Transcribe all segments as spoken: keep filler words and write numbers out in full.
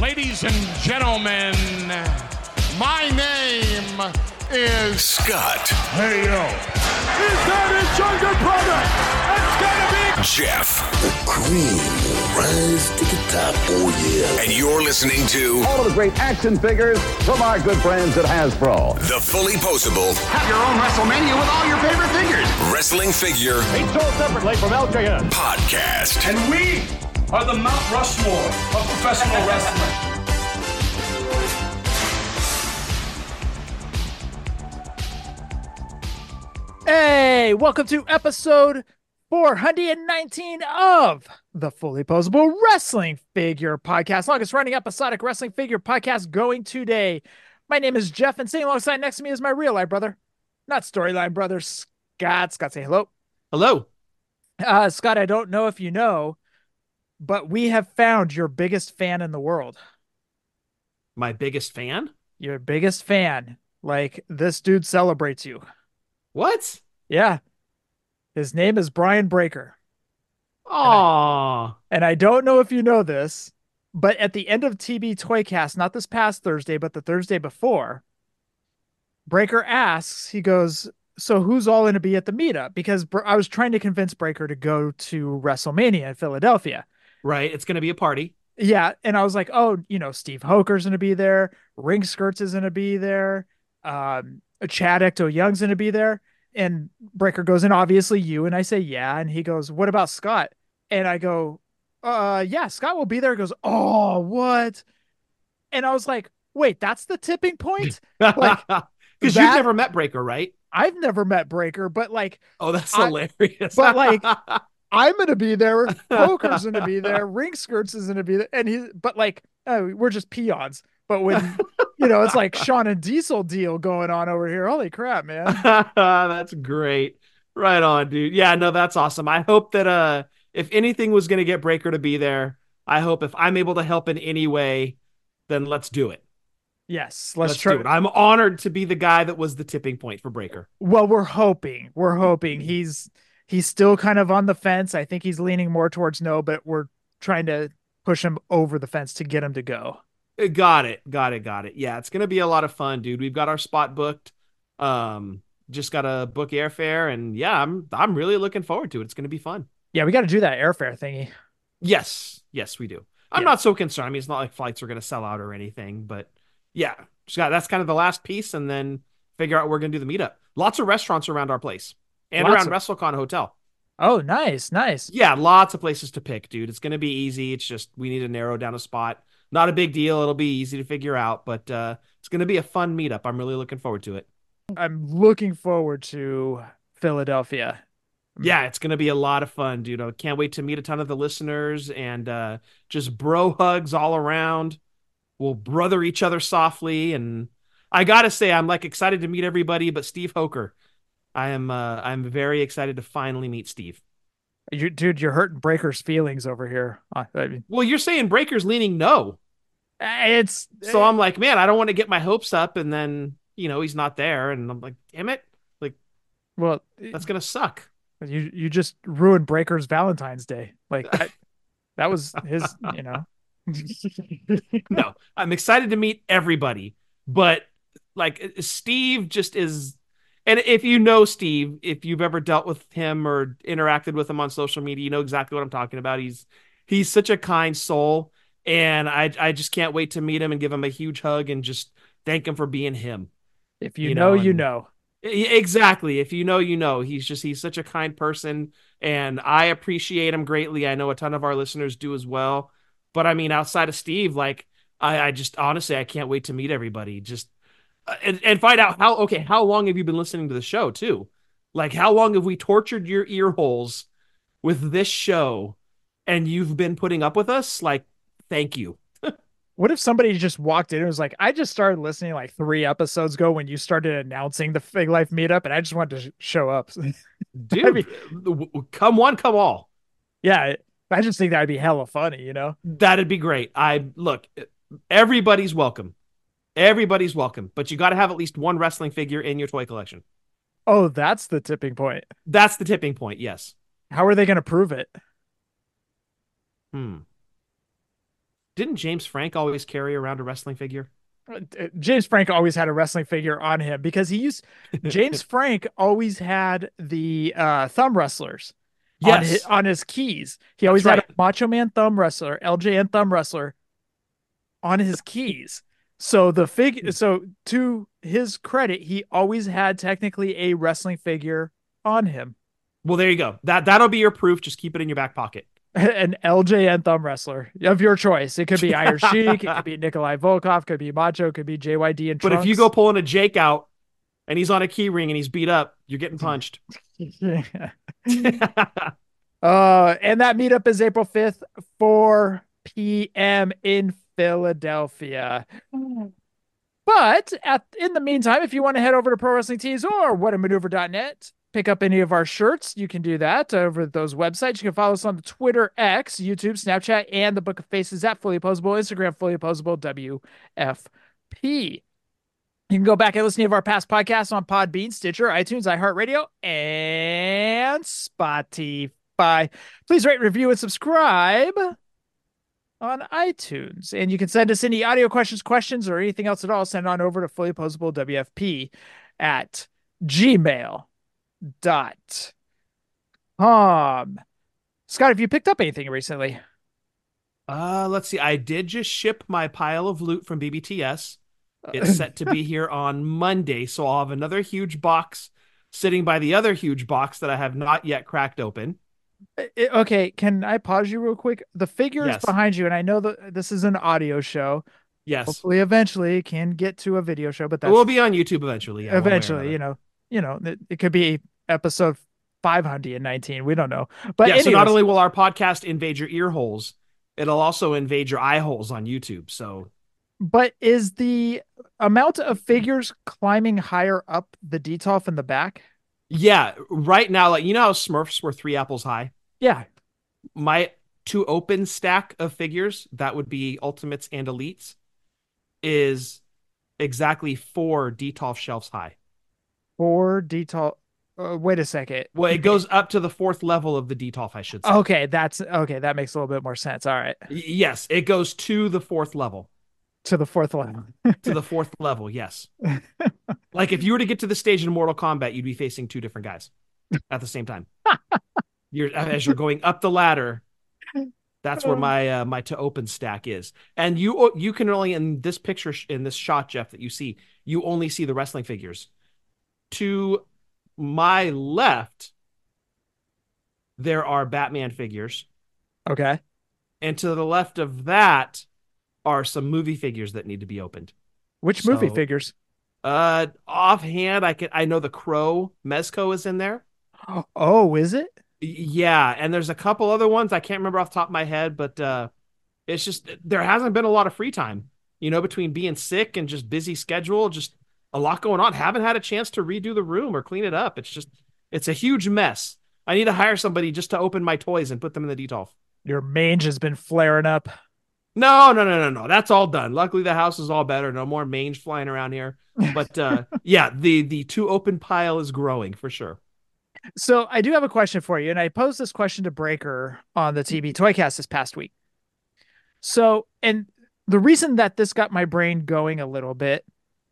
Ladies and gentlemen, my name is Scott Hale. He's got his younger brother. It's gonna be Jeff. The cream will rise to the top. Oh yeah! And you're listening to all of the great action figures from our good friends at Hasbro. The Fully Posable. Have your own WrestleMania with all your favorite figures. Wrestling figure. Each sold separately from L J N. Podcast. And we are the Mount Rushmore of professional wrestling. Hey, welcome to episode four nineteen of the Fully Posable Wrestling Figure Podcast, longest running episodic wrestling figure podcast going today. My name is Jeff, and sitting alongside next to me is my real life brother, not storyline brother, Scott. Scott, say hello. Hello. Uh, Scott, I don't know if you know, but we have found your biggest fan in the world. My biggest fan? Your biggest fan. Like, this dude celebrates you. What? Yeah. His name is Brian Breaker. Aww. And I, and I don't know if you know this, but at the end of T B Toycast, not this past Thursday, but the Thursday before, Breaker asks, he goes, so who's all going to be at the meetup? Because I was trying to convince Breaker to go to WrestleMania in Philadelphia. Right. It's going to be a party. Yeah. And I was like, oh, you know, Steve Hoker's going to be there. Ring Skirts is going to be there. Um, Chad Ecto Young's going to be there. And Breaker goes, and obviously you. And I say, yeah. And he goes, what about Scott? And I go, uh, yeah, Scott will be there. He goes, oh, what? And I was like, wait, that's the tipping point? Like, because you've never met Breaker, right? I've never met Breaker, but like, oh, that's I, hilarious. But like, I'm going to be there. Poker's going to be there. Ring Skirts is going to be there. And he, but like, oh, we're just peons. But when, you know, it's like Sean and Diesel deal going on over here. Holy crap, man. That's great. Right on, dude. Yeah, no, that's awesome. I hope that uh, if anything was going to get Breaker to be there, I hope if I'm able to help in any way, then let's do it. Yes, let's, let's try do it. I'm honored to be the guy that was the tipping point for Breaker. Well, we're hoping. We're hoping. He's he's still kind of on the fence. I think he's leaning more towards no, but we're trying to push him over the fence to get him to go. Got it. Got it. Got it. Yeah, it's going to be a lot of fun, dude. We've got our spot booked. Um, just got to book airfare. And yeah, I'm I'm really looking forward to it. It's going to be fun. Yeah, we got to do that airfare thingy. Yes. Yes, we do. I'm yeah. not so concerned. I mean, it's not like flights are going to sell out or anything. But yeah, Scott, that's kind of the last piece. And then figure out where we're going to do the meetup. Lots of restaurants around our place and lots around of- WrestleCon Hotel. Oh, nice. Nice. Yeah, lots of places to pick, dude. It's going to be easy. It's just we need to narrow down a spot. Not a big deal. It'll be easy to figure out, but uh, it's going to be a fun meetup. I'm really looking forward to it. I'm looking forward to Philadelphia. Yeah, it's going to be a lot of fun, dude. I can't wait to meet a ton of the listeners and uh, just bro hugs all around. We'll brother each other softly. And I got to say, I'm like excited to meet everybody, but Steve Hoker, I am. Uh, I'm very excited to finally meet Steve. You, dude, you're hurting Breaker's feelings over here. I mean, well, you're saying Breaker's leaning no. It's so I'm like, man, I don't want to get my hopes up, and then you know he's not there, and I'm like, damn it, like, well, that's gonna suck. You you just ruined Breaker's Valentine's Day. Like I, that was his, you know. No, I'm excited to meet everybody, but like Steve just is. And if you know Steve, if you've ever dealt with him or interacted with him on social media, you know exactly what I'm talking about. He's he's such a kind soul, and I I just can't wait to meet him and give him a huge hug and just thank him for being him. If you, you know, know you know. Exactly. If you know, you know. He's just he's such a kind person, and I appreciate him greatly. I know a ton of our listeners do as well. But, I mean, outside of Steve, like, I, I just honestly, I can't wait to meet everybody. Just And, and find out how, okay, how long have you been listening to the show too? Like, how long have we tortured your ear holes with this show and you've been putting up with us? Like, thank you. What if somebody just walked in and was like, I just started listening like three episodes ago when you started announcing the Fig Life meetup and I just wanted to show up. Dude, I mean, w- come one, come all. Yeah. I just think that'd be hella funny, you know? That'd be great. I look, everybody's welcome. Everybody's welcome, but you got to have at least one wrestling figure in your toy collection. Oh, that's the tipping point. That's the tipping point. Yes. How are they going to prove it? Hmm. Didn't James Frank always carry around a wrestling figure? James Frank always had a wrestling figure on him because he used James Frank always had the uh, thumb wrestlers yes. on, his, on his keys. He always That's had right. a Macho Man thumb wrestler, L J N thumb wrestler on his keys. So the fig, so to his credit, he always had technically a wrestling figure on him. Well, there you go. That that'll be your proof. Just keep it in your back pocket. An L J N thumb wrestler of your choice. It could be Iron Sheik, it could be Nikolai Volkov, could be Macho, could be J Y D and Trunks. But if you go pulling a Jake out and he's on a key ring and he's beat up, you're getting punched. Yeah. uh, and that meetup is April fifth, four p.m. in Philadelphia. But at, in the meantime, if you want to head over to Pro Wrestling Tees or what a maneuver dot net, pick up any of our shirts. You can do that over those websites. You can follow us on the Twitter, X, YouTube, Snapchat, and the Book of Faces at Fully Posable, Instagram, Fully Posable, W F P. You can go back and listen to our past podcasts on Podbean, Stitcher, iTunes, iHeartRadio, and Spotify. Please rate, review, and subscribe on iTunes. And you can send us any audio questions, questions, or anything else at all. Send on over to Fully Posable, W F P at Gmail. Dot. Um, Scott, have you picked up anything recently? Uh, let's see. I did just ship my pile of loot from B B T S. It's set to be here on Monday, so I'll have another huge box sitting by the other huge box that I have not yet cracked open. It, okay, can I pause you real quick? The figure is yes. behind you, and I know that this is an audio show. Yes. Hopefully, eventually, can get to a video show, but that's... we'll be on YouTube eventually. Yeah, eventually, you know. You know, it, it could be episode five hundred nineteen. We don't know. But yeah, anyways, so not only will our podcast invade your ear holes, it'll also invade your eye holes on YouTube. So, but is the amount of figures climbing higher up the Detolf in the back? Yeah, right now, like you know how Smurfs were three apples high? Yeah. My two open stack of figures, that would be Ultimates and Elites, is exactly four Detolf shelves high. Four Detolf. Uh, wait a second. Well, it goes up to the fourth level of the Detolf, I should say. Okay, that's okay. That makes a little bit more sense. All right. Y- yes, it goes to the fourth level. To the fourth level. to the fourth level. Yes. Like if you were to get to the stage in Mortal Kombat, you'd be facing two different guys at the same time. You're as you're going up the ladder. That's where my uh, my to open stack is, and you you can only in this picture in this shot, Jeff, that you see, you only see the wrestling figures. To my left, there are Batman figures. Okay. And to the left of that are some movie figures that need to be opened. Which so, movie figures? Uh, offhand, I can I know the Crow Mezco is in there. Oh, is it? Yeah, and there's a couple other ones I can't remember off the top of my head, but uh, it's just there hasn't been a lot of free time, you know, between being sick and just busy schedule, just. A lot going on. Haven't had a chance to redo the room or clean it up. It's just, it's a huge mess. I need to hire somebody just to open my toys and put them in the Detolf. Your mange has been flaring up. No, no, no, no, no. That's all done. Luckily, the house is all better. No more mange flying around here. But uh, yeah, the the two open pile is growing for sure. So I do have a question for you. And I posed this question to Breaker on the T B Toycast this past week. So, and the reason that this got my brain going a little bit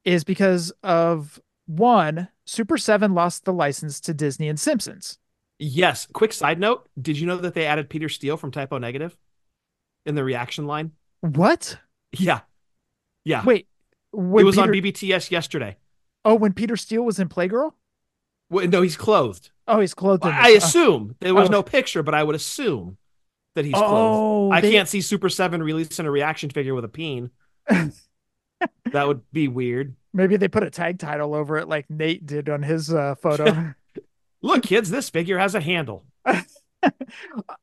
is because of, one, Super seven lost the license to Disney and Simpsons. Yes. Quick side note. Did you know that they added Peter Steele from Type O Negative in the reaction line? What? Yeah. Yeah. Wait. It was Peter... on B B T S yesterday. Oh, when Peter Steele was in Playgirl? Well, no, he's clothed. Oh, he's clothed. Well, in I assume. There was oh. no picture, but I would assume that he's clothed. Oh, I they... can't see Super seven releasing a reaction figure with a peen. That would be weird. Maybe they put a tag title over it like Nate did on his uh, photo. Look, kids, this figure has a handle.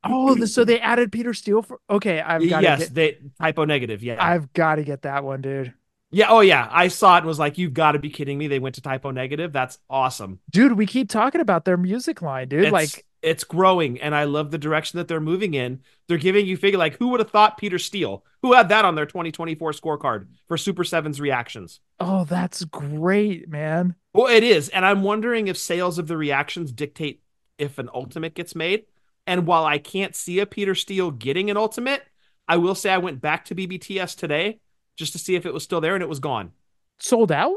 Oh, so they added Peter Steele for... Okay, I've got to yes, get... Yes, Type O Negative, yeah. I've got to get that one, dude. Yeah, oh yeah. I saw it and was like, you've got to be kidding me. They went to Type O Negative. That's awesome. Dude, we keep talking about their music line, dude. It's, like it's growing, and I love the direction that they're moving in. They're giving you figure, like, who would have thought Peter Steele? Who had that on their twenty twenty-four scorecard for Super seven's reactions? Oh, that's great, man. Well, it is, and I'm wondering if sales of the reactions dictate if an Ultimate gets made. And while I can't see a Peter Steele getting an Ultimate, I will say I went back to B B T S today just to see if it was still there, and it was gone. Sold out?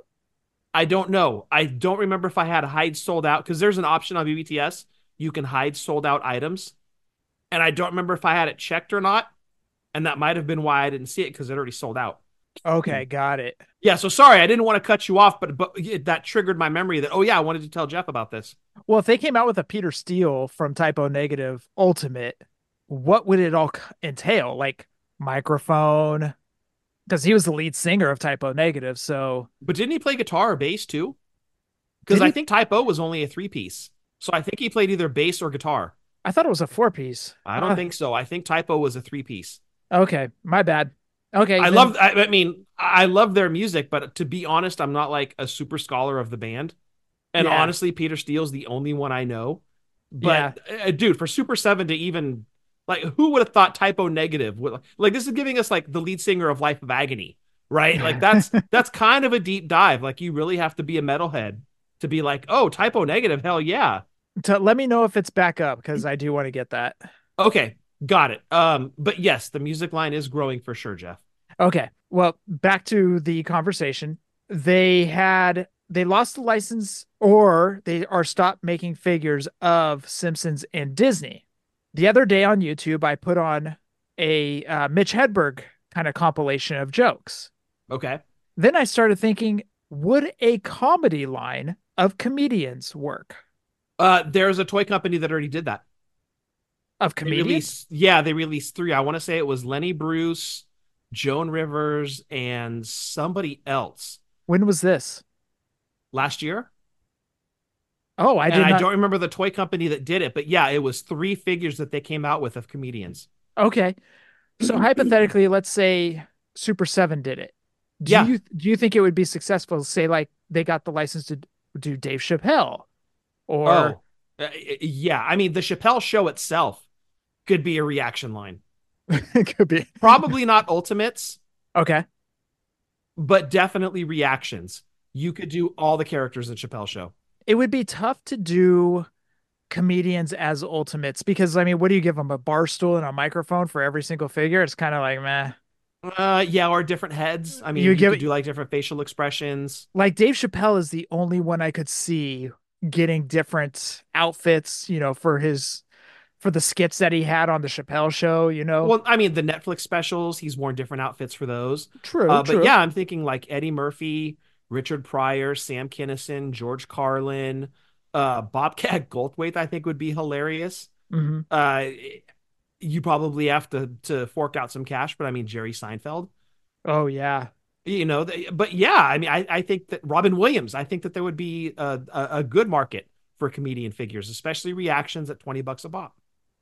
I don't know. I don't remember if I had hide sold out, because there's an option on B B T S. You can hide sold out items. And I don't remember if I had it checked or not. And that might have been why I didn't see it, because it already sold out. Okay, got it. Yeah, so sorry, I didn't want to cut you off, but but that triggered my memory that, oh yeah, I wanted to tell Jeff about this. Well, if they came out with a Peter Steele from Type O Negative Ultimate, what would it all entail? Like microphone, because he was the lead singer of Type O Negative, so... But didn't he play guitar or bass too? Because I think Type O was only a three-piece, so I think he played either bass or guitar. I thought it was a four-piece. I don't uh. think so. I think Type O was a three-piece. Okay, my bad. Okay, I then... love. I, I mean, I love their music, but to be honest, I'm not like a super scholar of the band. And yeah. honestly, Peter Steele's the only one I know. But yeah. uh, dude, for Super seven to even like, who would have thought Type O Negative would like? This is giving us like the lead singer of Life of Agony, right? Like that's that's kind of a deep dive. Like you really have to be a metalhead to be like, oh, Type O Negative, hell yeah. To, let me know if it's back up, because I do want to get that. Okay. Got it. Um, but yes, the music line is growing for sure, Jeff. Okay. Well, back to the conversation. They had, they lost the license, or they are stopped making figures of Simpsons and Disney. The other day on YouTube, I put on a uh, Mitch Hedberg kind of compilation of jokes. Okay. Then I started thinking, would a comedy line of comedians work? Uh, there's a toy company that already did that. Of comedians? They released, yeah, they released three. I want to say it was Lenny Bruce, Joan Rivers, and somebody else. When was this? Last year. Oh, I did not... I don't remember the toy company that did it, but yeah, it was three figures that they came out with of comedians. Okay. So hypothetically, let's say Super seven did it. Do yeah. you do you think it would be successful? Say like they got the license to do Dave Chappelle or oh. Uh, yeah, I mean, the Chappelle Show itself could be a reaction line. It could be. Probably not Ultimates. Okay. But definitely reactions. You could do all the characters in Chappelle Show. It would be tough to do comedians as Ultimates because, I mean, what do you give them? A bar stool and a microphone for every single figure? It's kind of like, meh. Uh, yeah, or different heads. I mean, you, you give, could do like different facial expressions. Like Dave Chappelle is the only one I could see getting different outfits, you know, for his for the skits that he had on the Chappelle Show, you know. Well, I mean, the Netflix specials, he's worn different outfits for those. True, uh, true. But yeah, I'm thinking like Eddie Murphy, Richard Pryor, Sam Kinison, George Carlin, uh, Bobcat Goldthwait. I think would be hilarious. Mm-hmm. Uh, you probably have to to fork out some cash, but I mean Jerry Seinfeld. Oh yeah. You know, but yeah, I mean, I, I think that Robin Williams, I think that there would be a, a good market for comedian figures, especially reactions at twenty bucks a pop.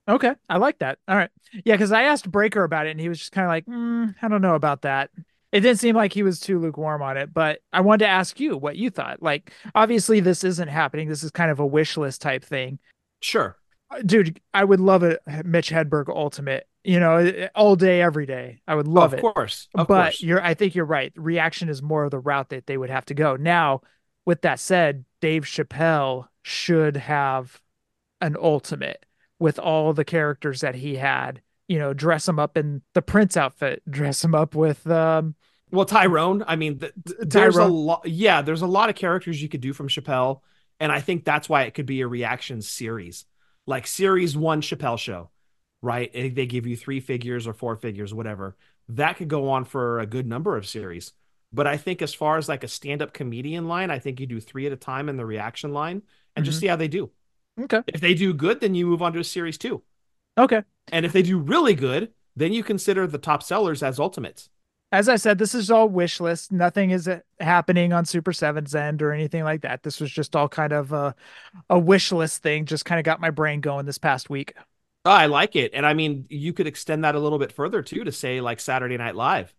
Okay. I like that. All right. Yeah. Because I asked Breaker about it and he was just kind of like, mm, I don't know about that. It didn't seem like he was too lukewarm on it, but I wanted to ask you what you thought. Like, obviously this isn't happening. This is kind of a wish list type thing. Sure. Dude, I would love a Mitch Hedberg Ultimate. You know, all day, every day. I would love it. Of course. Of but course. You're, I think you're right. Reaction is more of the route that they would have to go. Now, with that said, Dave Chappelle should have an Ultimate with all the characters that he had. You know, dress him up in the Prince outfit. Dress him up with... Um, well, Tyrone. I mean, the, the, there's Tyrone. a lot. Yeah, there's a lot of characters you could do from Chappelle. And I think that's why it could be a reaction series. Like series one Chappelle Show. Right? They give you three figures or four figures, whatever. That could go on for a good number of series. But I think as far as like a stand-up comedian line, I think you do three at a time in the reaction line and mm-hmm. just see how they do. Okay. If they do good, then you move on to a series two. Okay. And if they do really good, then you consider the top sellers as Ultimates. As I said, this is all wish list. Nothing is happening on Super seven's end or anything like that. This was just all kind of a, a wish list thing. Just kind of got my brain going this past week. Oh, I like it. And I mean, you could extend that a little bit further, too, to say like Saturday Night Live.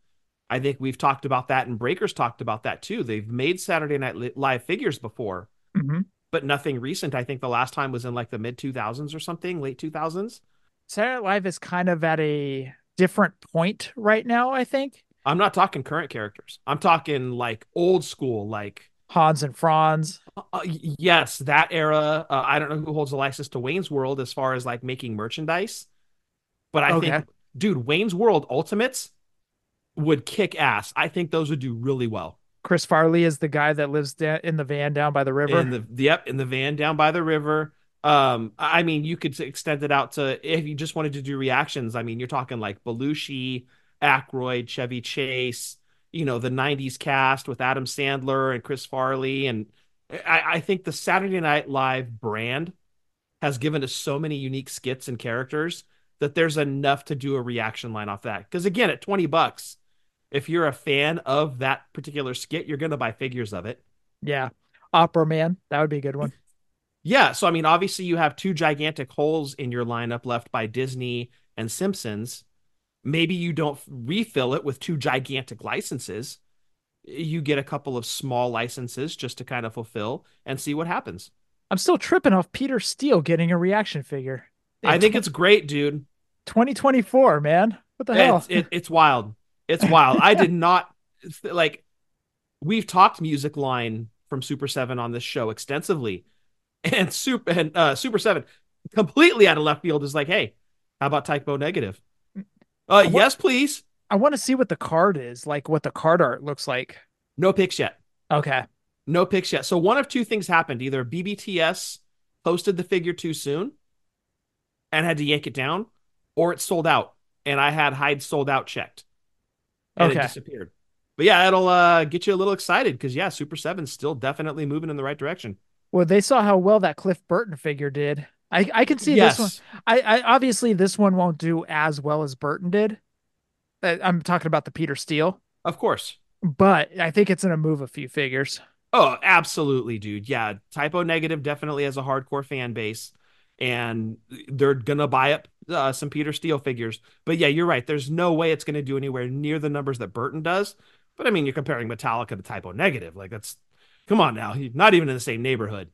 I think we've talked about that and Breaker's talked about that, too. They've made Saturday Night Live figures before, mm-hmm. but nothing recent. I think the last time was in like the mid two thousands or something, late two thousands. Saturday Night Live is kind of at a different point right now, I think. I'm not talking current characters. I'm talking like old school, like Hans and Franz. Uh, yes, that era. Uh, I don't know who holds the license to Wayne's World as far as like making merchandise, but I okay. think dude, Wayne's World Ultimates would kick ass. I think those would do really well. Chris Farley is the guy that lives in the van down by the river. In the, yep, in the van down by the river. Um, I mean, you could extend it out to, if you just wanted to do reactions, I mean, you're talking like Belushi, Aykroyd, Chevy Chase, you know, the nineties cast with Adam Sandler and Chris Farley. And I, I think the Saturday Night Live brand has given us so many unique skits and characters that there's enough to do a reaction line off that. Because again, at twenty bucks, if you're a fan of that particular skit, you're going to buy figures of it. Yeah. Opera Man. That would be a good one. Yeah. So, I mean, obviously you have two gigantic holes in your lineup left by Disney and Simpsons. Maybe you don't refill it with two gigantic licenses. You get a couple of small licenses just to kind of fulfill and see what happens. I'm still tripping off Peter Steele getting a reaction figure. It's I think it's great, dude. twenty twenty-four, man. What the it's, hell? It, it's wild. It's wild. I did not like, we've talked music line from Super seven on this show extensively, and Super and uh, Super seven completely out of left field is like, hey, how about Type O Negative? Uh, want, yes, please. I want to see what the card is, like what the card art looks like. No pics yet. Okay. No pics yet. So one of two things happened. Either B B T S posted the figure too soon and had to yank it down, or it sold out. And I had Hyde sold out checked. And okay. It disappeared. But yeah, it'll uh, get you a little excited because, yeah, Super seven's still definitely moving in the right direction. Well, they saw how well that Cliff Burton figure did. I, I can see yes. this one. I, I obviously, this one won't do as well as Burton did. I'm talking about the Peter Steele. Of course. But I think it's going to move a few figures. Oh, absolutely, dude. Yeah, Type O Negative definitely has a hardcore fan base. And they're going to buy up uh, some Peter Steele figures. But yeah, you're right. There's no way it's going to do anywhere near the numbers that Burton does. But I mean, you're comparing Metallica to Type O Negative. Like, that's, come on now. Not even in the same neighborhood.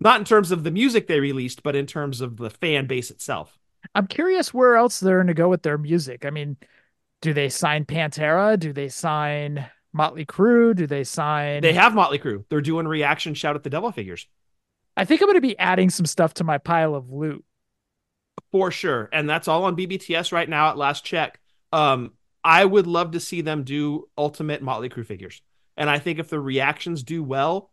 Not in terms of the music they released, but in terms of the fan base itself. I'm curious where else they're going to go with their music. I mean, do they sign Pantera? Do they sign Motley Crue? Do they sign... They have Motley Crue. They're doing reaction Shout at the Devil figures. I think I'm going to be adding some stuff to my pile of loot. For sure. And that's all on B B T S right now at last check. Um, I would love to see them do Ultimate Motley Crue figures. And I think if the reactions do well,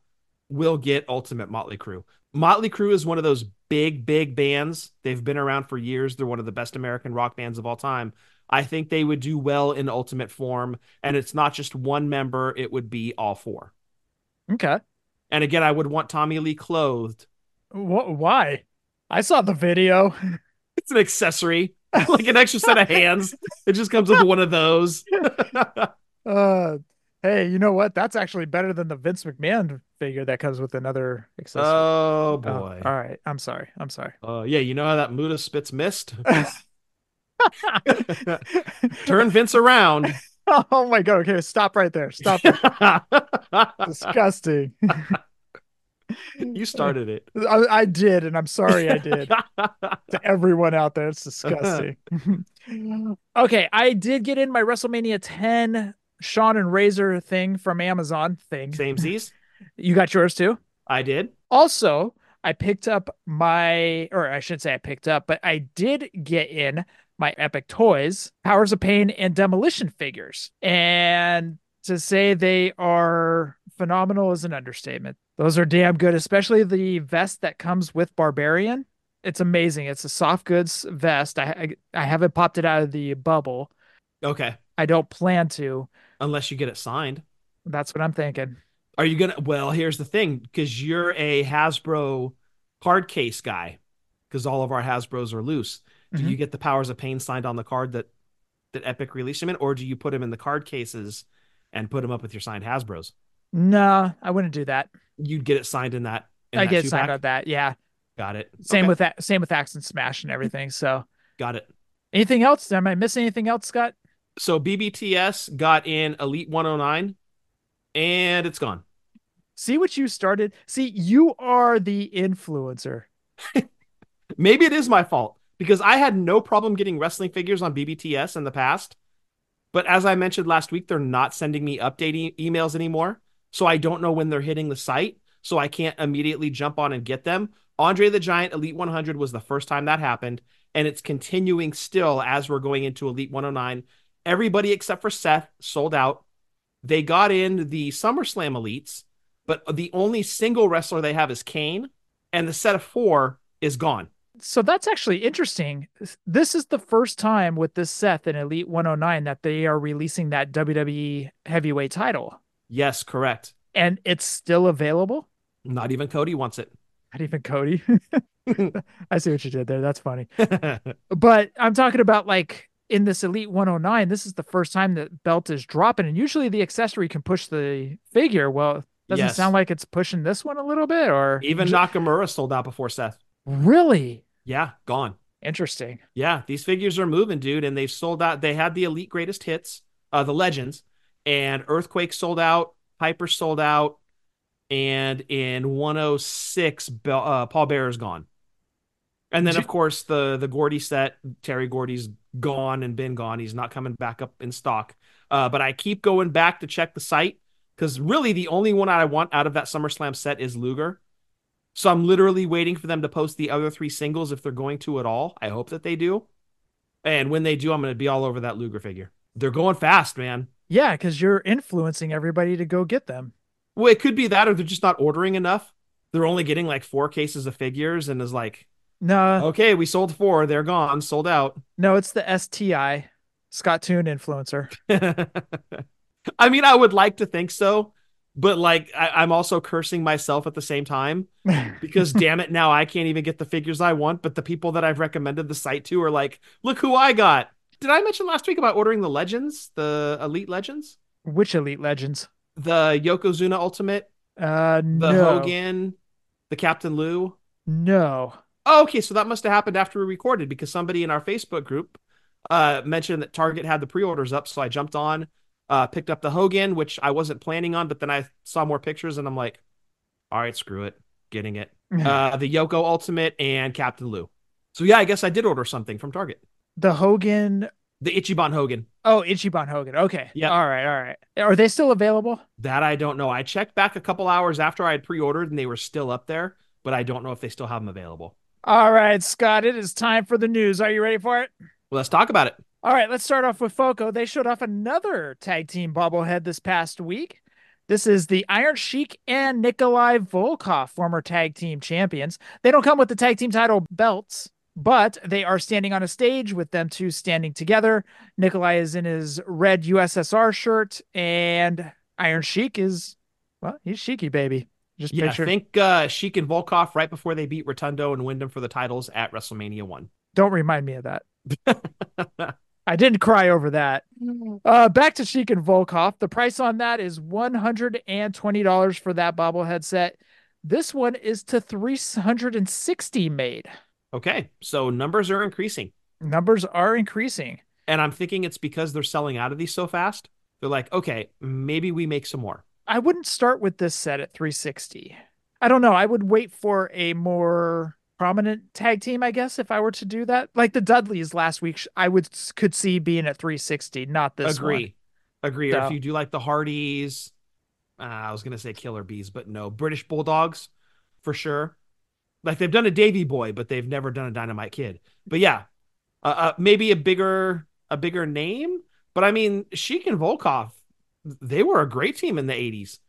we'll get Ultimate Motley Crue. Motley Crue is one of those big, big bands. They've been around for years. They're one of the best American rock bands of all time. I think they would do well in Ultimate form. And it's not just one member. It would be all four. Okay. And again, I would want Tommy Lee clothed. What? Why? I saw the video. It's an accessory, like an extra set of hands. It just comes with one of those. uh, hey, you know what? That's actually better than the Vince McMahon figure that comes with another accessory. Oh, boy. Oh, all right. I'm sorry. I'm sorry. Uh, yeah, you know how that Muda spits mist? Turn Vince around. Oh my God. Okay. Stop right there. Stop. Disgusting. You started it. I, I did. And I'm sorry I did. To everyone out there. It's disgusting. Okay. I did get in my WrestleMania ten Sean and Razor thing from Amazon thing. Samesies. You got yours too? I did. Also, I picked up my, or I should say I picked up, but I did get in my Epic Toys, Powers of Pain, and Demolition figures. And to say they are phenomenal is an understatement. Those are damn good, especially the vest that comes with Barbarian. It's amazing. It's a soft goods vest. I, I, I haven't popped it out of the bubble. Okay. I don't plan to. Unless you get it signed. That's what I'm thinking. Are you going to? Well, here's the thing, because you're a Hasbro card case guy, because all of our Hasbros are loose. Do mm-hmm. you get the Powers of Pain signed on the card that, that Epic released him in, or do you put him in the card cases and put him up with your signed Hasbros? No, I wouldn't do that. You'd get it signed in that. In I that get it signed on that. Yeah. Got it. Same okay. with that. Same with Axe and Smash and everything. So got it. Anything else? Am I missing anything else, Scott? So B B T S got in Elite one oh nine and it's gone. See what you started. See, you are the influencer. Maybe it is my fault. Because I had no problem getting wrestling figures on B B T S in the past. But as I mentioned last week, they're not sending me update e- emails anymore. So I don't know when they're hitting the site. So I can't immediately jump on and get them. Andre the Giant Elite one hundred was the first time that happened. and it's continuing still as we're going into Elite one oh nine. Everybody except for Seth sold out. They got in the SummerSlam Elites, but the only single wrestler they have is Kane, and the set of four is gone. So that's actually interesting. This is the first time with this Seth in Elite one oh nine that they are releasing that W W E heavyweight title. Yes, correct. And it's still available? Not even Cody wants it. Not even Cody? I see what you did there. That's funny. But I'm talking about, like, in this Elite one oh nine, this is the first time that belt is dropping. And usually the accessory can push the figure. Well, doesn't yes. it sound like it's pushing this one a little bit? Or even Nakamura sold out before Seth. Really? Yeah, gone. Interesting. Yeah, these figures are moving, dude. And they've sold out. They had the Elite Greatest Hits, uh, the Legends, and Earthquake sold out. Piper sold out. And in one oh six, Be- uh, Paul Bearer's gone. And then, of course, the the Gordy set, Terry Gordy's gone and been gone. He's not coming back up in stock. Uh, but I keep going back to check the site because really the only one I want out of that SummerSlam set is Luger. So I'm literally waiting for them to post the other three singles if they're going to at all. I hope that they do. And when they do, I'm going to be all over that Luger figure. They're going fast, man. Yeah, because you're influencing everybody to go get them. Well, it could be that, or they're just not ordering enough. They're only getting like four cases of figures and is like, no, okay, we sold four. They're gone. Sold out. No, it's the S T I, Scott Toon influencer. I mean, I would like to think so, but like, I, I'm also cursing myself at the same time because damn it. Now I can't even get the figures I want, but the people that I've recommended the site to are like, look who I got. Did I mention last week about ordering the Legends, the Elite Legends? Which Elite Legends? The Yokozuna Ultimate, uh, no. the Hogan, the Captain Lou. No. Oh, okay, so that must have happened after we recorded because somebody in our Facebook group uh, mentioned that Target had the pre-orders up, so I jumped on, uh, picked up the Hogan, which I wasn't planning on, but then I saw more pictures, and I'm like, all right, screw it, getting it. Uh, the Yoko Ultimate and Captain Lou. So yeah, I guess I did order something from Target. The Hogan... The Ichiban Hogan. Oh, Ichiban Hogan. Okay. Yeah. All right. All right. Are they still available? That I don't know. I checked back a couple hours after I had pre-ordered and they were still up there, but I don't know if they still have them available. All right, Scott, it is time for the news. Are you ready for it? Well, let's talk about it. All right. Let's start off with FOCO. They showed off another tag team bobblehead this past week. This is the Iron Sheik and Nikolai Volkov, former tag team champions. They don't come with the tag team title belts, but they are standing on a stage with them two standing together. Nikolai is in his red U S S R shirt, and Iron Sheik is, well, he's Sheiky, baby. Just yeah, picture. I think uh, Sheik and Volkov right before they beat Rotundo and Wyndham for the titles at WrestleMania one. Don't remind me of that. I didn't cry over that. Uh, back to Sheik and Volkov. The price on that is one hundred twenty dollars for that bobblehead set. This one is to three hundred sixty dollars made. Okay, so numbers are increasing. Numbers are increasing. And I'm thinking it's because they're selling out of these so fast. They're like, okay, maybe we make some more. I wouldn't start with this set at three hundred sixty dollars. I don't know. I would wait for a more prominent tag team, I guess, if I were to do that. Like the Dudleys last week, I would could see being at three hundred sixty dollars, not this Agree. one. Agree. So. Or if you do like the Hardys, uh, I was going to say Killer Bees, but no. British Bulldogs, for sure. Like they've done a Davey Boy, but they've never done a Dynamite Kid. But yeah, uh, uh, maybe a bigger a bigger name. But I mean, Sheik and Volkov, they were a great team in the eighties.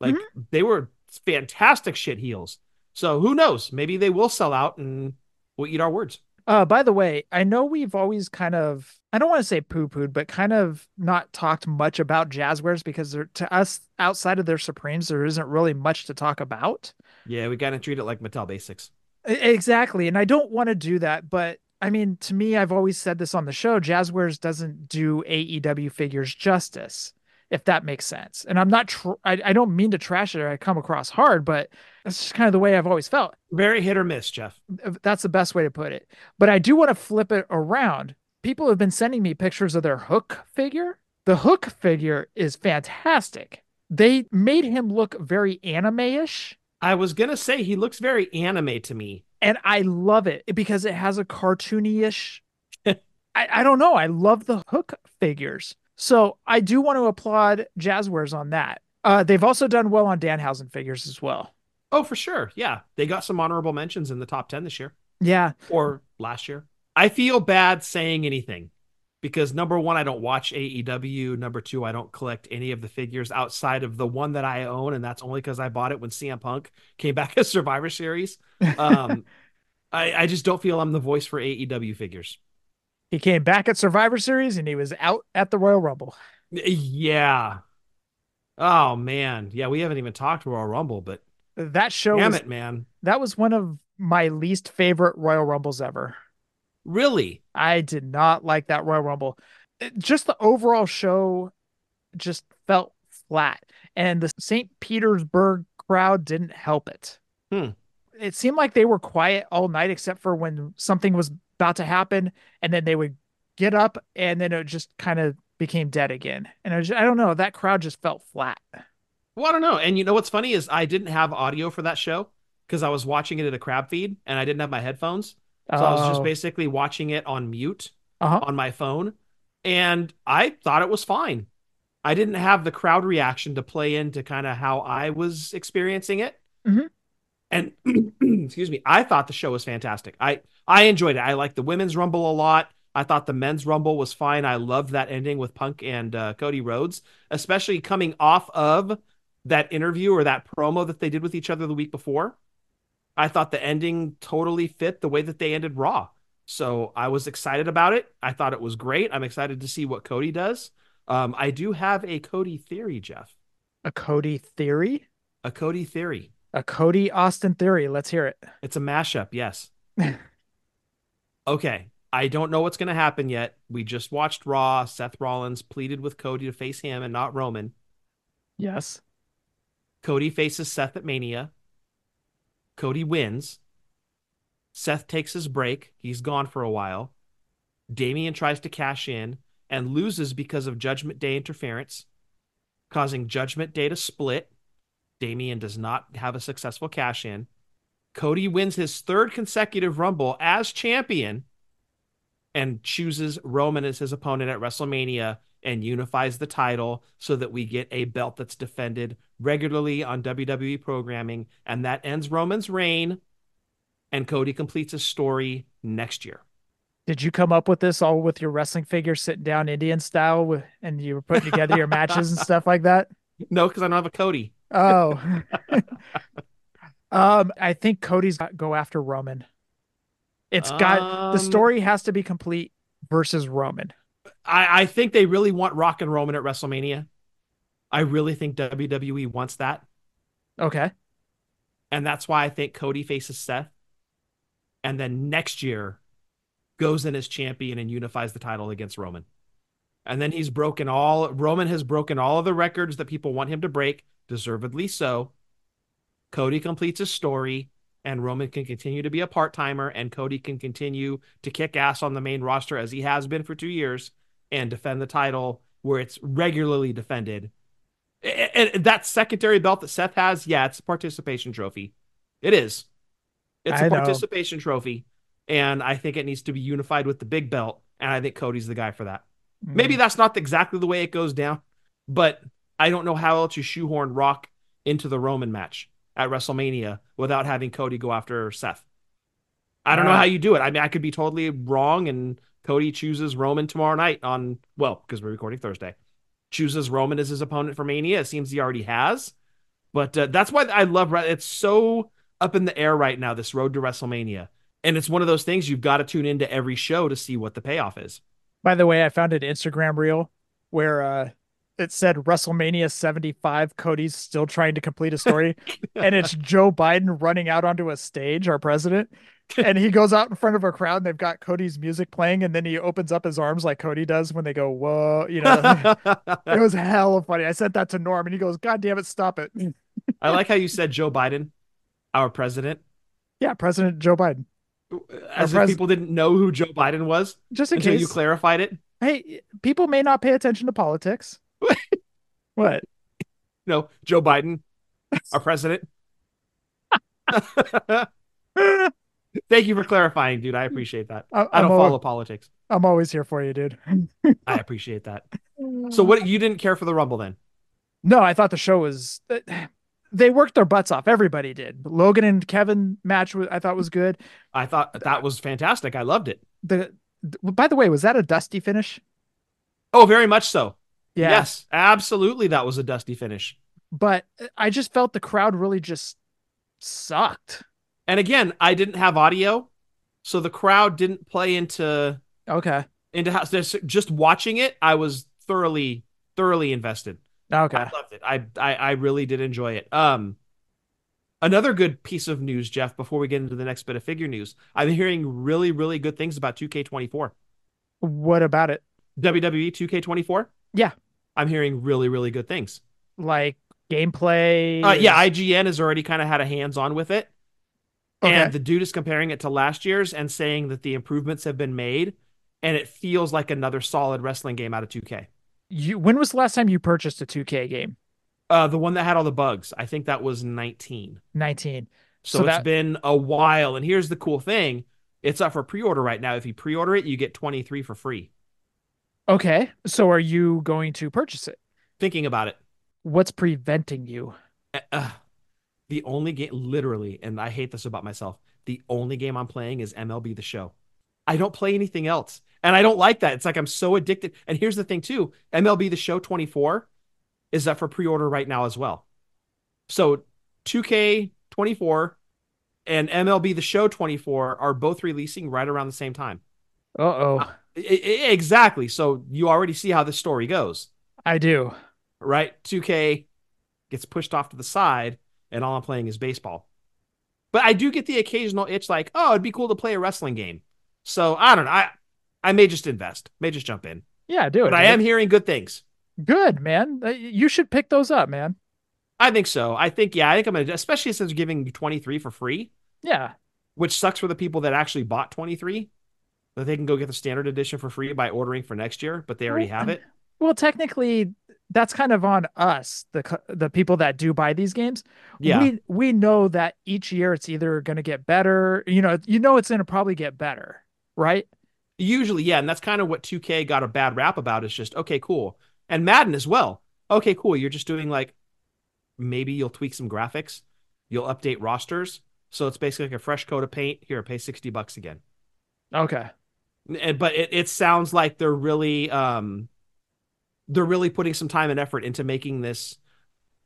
Like mm-hmm. they were fantastic shit heels. So who knows? Maybe they will sell out and we'll eat our words. Uh, by the way, I know we've always kind of, I don't want to say poo-pooed, but kind of not talked much about Jazzwares because they're, to us, outside of their Supremes, there isn't really much to talk about. Yeah, we kind of treat it like Mattel Basics. Exactly, and I don't want to do that, but I mean, to me, I've always said this on the show, Jazzwares doesn't do A E W figures justice, if that makes sense. And I'm not, tr- I, I don't mean to trash it or I come across hard, but that's just kind of the way I've always felt. Very hit or miss, Jeff. That's the best way to put it. But I do want to flip it around. People have been sending me pictures of their Hook figure. The Hook figure is fantastic. They made him look very anime-ish. I was going to say he looks very anime to me. And I love it because it has a cartoony-ish. I, I don't know. I love the Hook figures. So I do want to applaud Jazzwares on that. Uh, they've also done well on Danhausen figures as well. Oh, for sure. Yeah. They got some honorable mentions in the top ten this year. Yeah. Or last year. I feel bad saying anything because number one, I don't watch A E W. Number two, I don't collect any of the figures outside of the one that I own. And that's only because I bought it when C M Punk came back as Survivor Series. Um, I, I just don't feel I'm the voice for A E W figures. He came back at Survivor Series and he was out at the Royal Rumble. Yeah. Oh man. Yeah. We haven't even talked Royal Rumble, but that show, damn was, it, man. That was one of my least favorite Royal Rumbles ever. Really? I did not like that Royal Rumble. It, just the overall show just felt flat, and the Saint Petersburg crowd didn't help it. Hmm. It seemed like they were quiet all night, except for when something was about to happen, and then they would get up, and then it just kind of became dead again. And I, was just, I don't know, that crowd just felt flat. Well, I don't know. And you know what's funny is I didn't have audio for that show because I was watching it at a crab feed, and I didn't have my headphones. So I was just basically watching it on mute uh-huh. on my phone, and I thought it was fine. I didn't have the crowd reaction to play into kind of how I was experiencing it. Mm-hmm. And excuse me, I thought the show was fantastic. I, I enjoyed it. I liked the women's rumble a lot. I thought the men's rumble was fine. I loved that ending with Punk and uh, Cody Rhodes, especially coming off of that interview or that promo that they did with each other the week before. I thought the ending totally fit the way that they ended Raw. So I was excited about it. I thought it was great. I'm excited to see what Cody does. Um, I do have a Cody theory, Jeff. A Cody theory? A Cody theory. A Cody Austin theory. Let's hear it. It's a mashup. Yes. Okay. I don't know what's going to happen yet. We just watched Raw. Seth Rollins pleaded with Cody to face him and not Roman. Yes. Cody faces Seth at Mania. Cody wins. Seth takes his break. He's gone for a while. Damian tries to cash in and loses because of Judgment Day interference, causing Judgment Day to split. Damian does not have a successful cash in. Cody wins his third consecutive Rumble as champion and chooses Roman as his opponent at WrestleMania and unifies the title so that we get a belt that's defended regularly on W W E programming, and that ends Roman's reign, and Cody completes his story next year. Did you come up with this all with your wrestling figure sitting down Indian style with, and you were putting together your matches and stuff like that? No, because I don't have a Cody. Oh. um, I think Cody's got to go after Roman. It's got, um... the story has to be complete versus Roman. I, I think they really want Rock and Roman at WrestleMania. I really think W W E wants that. Okay. And that's why I think Cody faces Seth. And then next year goes in as champion and unifies the title against Roman. And then he's broken all, Roman has broken all of the records that people want him to break, deservedly so. Cody completes his story, and Roman can continue to be a part-timer, and Cody can continue to kick ass on the main roster as he has been for two years and defend the title where it's regularly defended. And that secondary belt that Seth has, yeah, it's a participation trophy. It is. It's I a participation know. trophy. And I think it needs to be unified with the big belt. And I think Cody's the guy for that. Mm. Maybe that's not exactly the way it goes down, but I don't know how else you shoehorn Rock into the Roman match at WrestleMania without having Cody go after Seth. I don't uh, know how you do it. I mean, I could be totally wrong. And Cody chooses Roman tomorrow night on, well, because we're recording Thursday. Chooses Roman as his opponent for Mania. It seems he already has, but uh, that's why I love it. It's so up in the air right now, this road to WrestleMania. And it's one of those things you've got to tune into every show to see what the payoff is. By the way, I found an Instagram reel where uh, it said WrestleMania seventy-five. Cody's still trying to complete a story. And it's Joe Biden running out onto a stage, our president. And he goes out in front of a crowd and they've got Cody's music playing. And then he opens up his arms like Cody does when they go, whoa, you know, it was hella funny. I sent that to Norm and he goes, God damn it. Stop it. I like how you said Joe Biden, our president. Yeah. President Joe Biden. As our if pres- people didn't know who Joe Biden was. Just in until case you clarified it. Hey, people may not pay attention to politics. What? No, Joe Biden, our president. Thank you for clarifying, dude. I appreciate that. I, I don't al- follow politics. I'm always here for you, dude. I appreciate that. So what, you didn't care for the Rumble then? No, I thought the show was... They worked their butts off. Everybody did. Logan and Kevin match I thought was good. I thought that was fantastic. I loved it. the, by the way, was that a dusty finish? Oh, very much so. Yeah. Yes, absolutely. That was a dusty finish. But I just felt the crowd really just sucked. And again, I didn't have audio, so the crowd didn't play into okay into how just watching it. I was thoroughly, thoroughly invested. Okay, I loved it. I, I I really did enjoy it. Um, another good piece of news, Jeff. Before we get into the next bit of figure news, I've been hearing really, really good things about two K twenty-four. What about it? W W E two K twenty-four. Yeah, I'm hearing really, really good things. Like gameplay. Uh, yeah, I G N has already kind of had a hands-on with it, okay. And the dude is comparing it to last year's and saying that the improvements have been made, and it feels like another solid wrestling game out of two K. You when was the last time you purchased a two K game? Uh, the one that had all the bugs. I think that was nineteen. nineteen. So, so that... it's been a while. And here's the cool thing: it's up for pre-order right now. If you pre-order it, you get twenty-three for free. Okay, so are you going to purchase it? Thinking about it. What's preventing you? Uh, the only game, literally, and I hate this about myself, the only game I'm playing is M L B The Show. I don't play anything else, and I don't like that. It's like I'm so addicted. And here's the thing, too. M L B The Show twenty-four is up for pre-order right now as well. So two K twenty-four and M L B The Show twenty-four are both releasing right around the same time. Uh-oh. Uh, exactly. So you already see how this story goes. I do. Right? two K gets pushed off to the side, and all I'm playing is baseball. But I do get the occasional itch like, oh, it'd be cool to play a wrestling game. So I don't know. I, I may just invest. May just jump in. Yeah, do it. But dude, I am hearing good things. Good, man. You should pick those up, man. I think so. I think, yeah, I think I'm going to, especially since we're giving twenty-three for free. Yeah. Which sucks for the people that actually bought twenty-three. That they can go get the standard edition for free by ordering for next year, but they already well, have it. Well, technically, that's kind of on us, the the people that do buy these games. Yeah. We, we know that each year it's either going to get better. You know, you know it's going to probably get better, right? Usually, yeah. And that's kind of what two K got a bad rap about is just, okay, cool. And Madden as well. Okay, cool. You're just doing like, maybe you'll tweak some graphics. You'll update rosters. So it's basically like a fresh coat of paint. Here, pay sixty bucks again. Okay. And, but it, it sounds like they're really um, they're really putting some time and effort into making this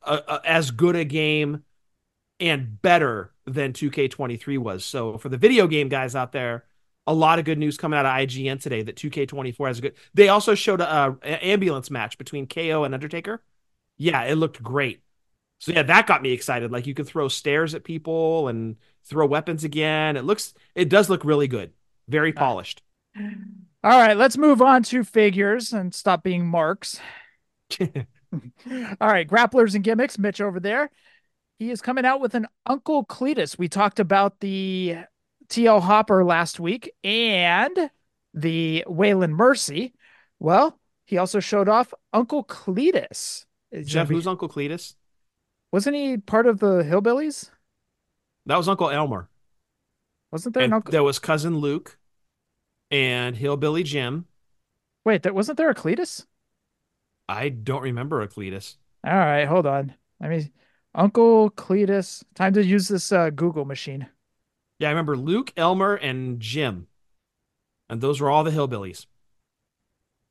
a, a, as good a game and better than two K twenty-three was. So for the video game guys out there, a lot of good news coming out of I G N today that two K twenty-four has a good... They also showed an ambulance match between K O and Undertaker. Yeah, it looked great. So yeah, that got me excited. Like you could throw stairs at people and throw weapons again. It looks, it does look really good. Very polished. All right, let's move on to figures and stop being marks. All right, grapplers and gimmicks. Mitch over there, he is coming out with an Uncle Cletus. We talked about the T L Hopper last week and the Waylon Mercy. Well, he also showed off Uncle Cletus. Jeff, who's Uncle Cletus? Wasn't he part of the Hillbillies? That was Uncle Elmer. Wasn't there and an Uncle? There was Cousin Luke. And Hillbilly Jim. Wait, that wasn't there a Cletus? I don't remember a Cletus. All right, hold on. I mean, Uncle Cletus. Time to use this uh, Google machine. Yeah, I remember Luke, Elmer, and Jim. And those were all the Hillbillies.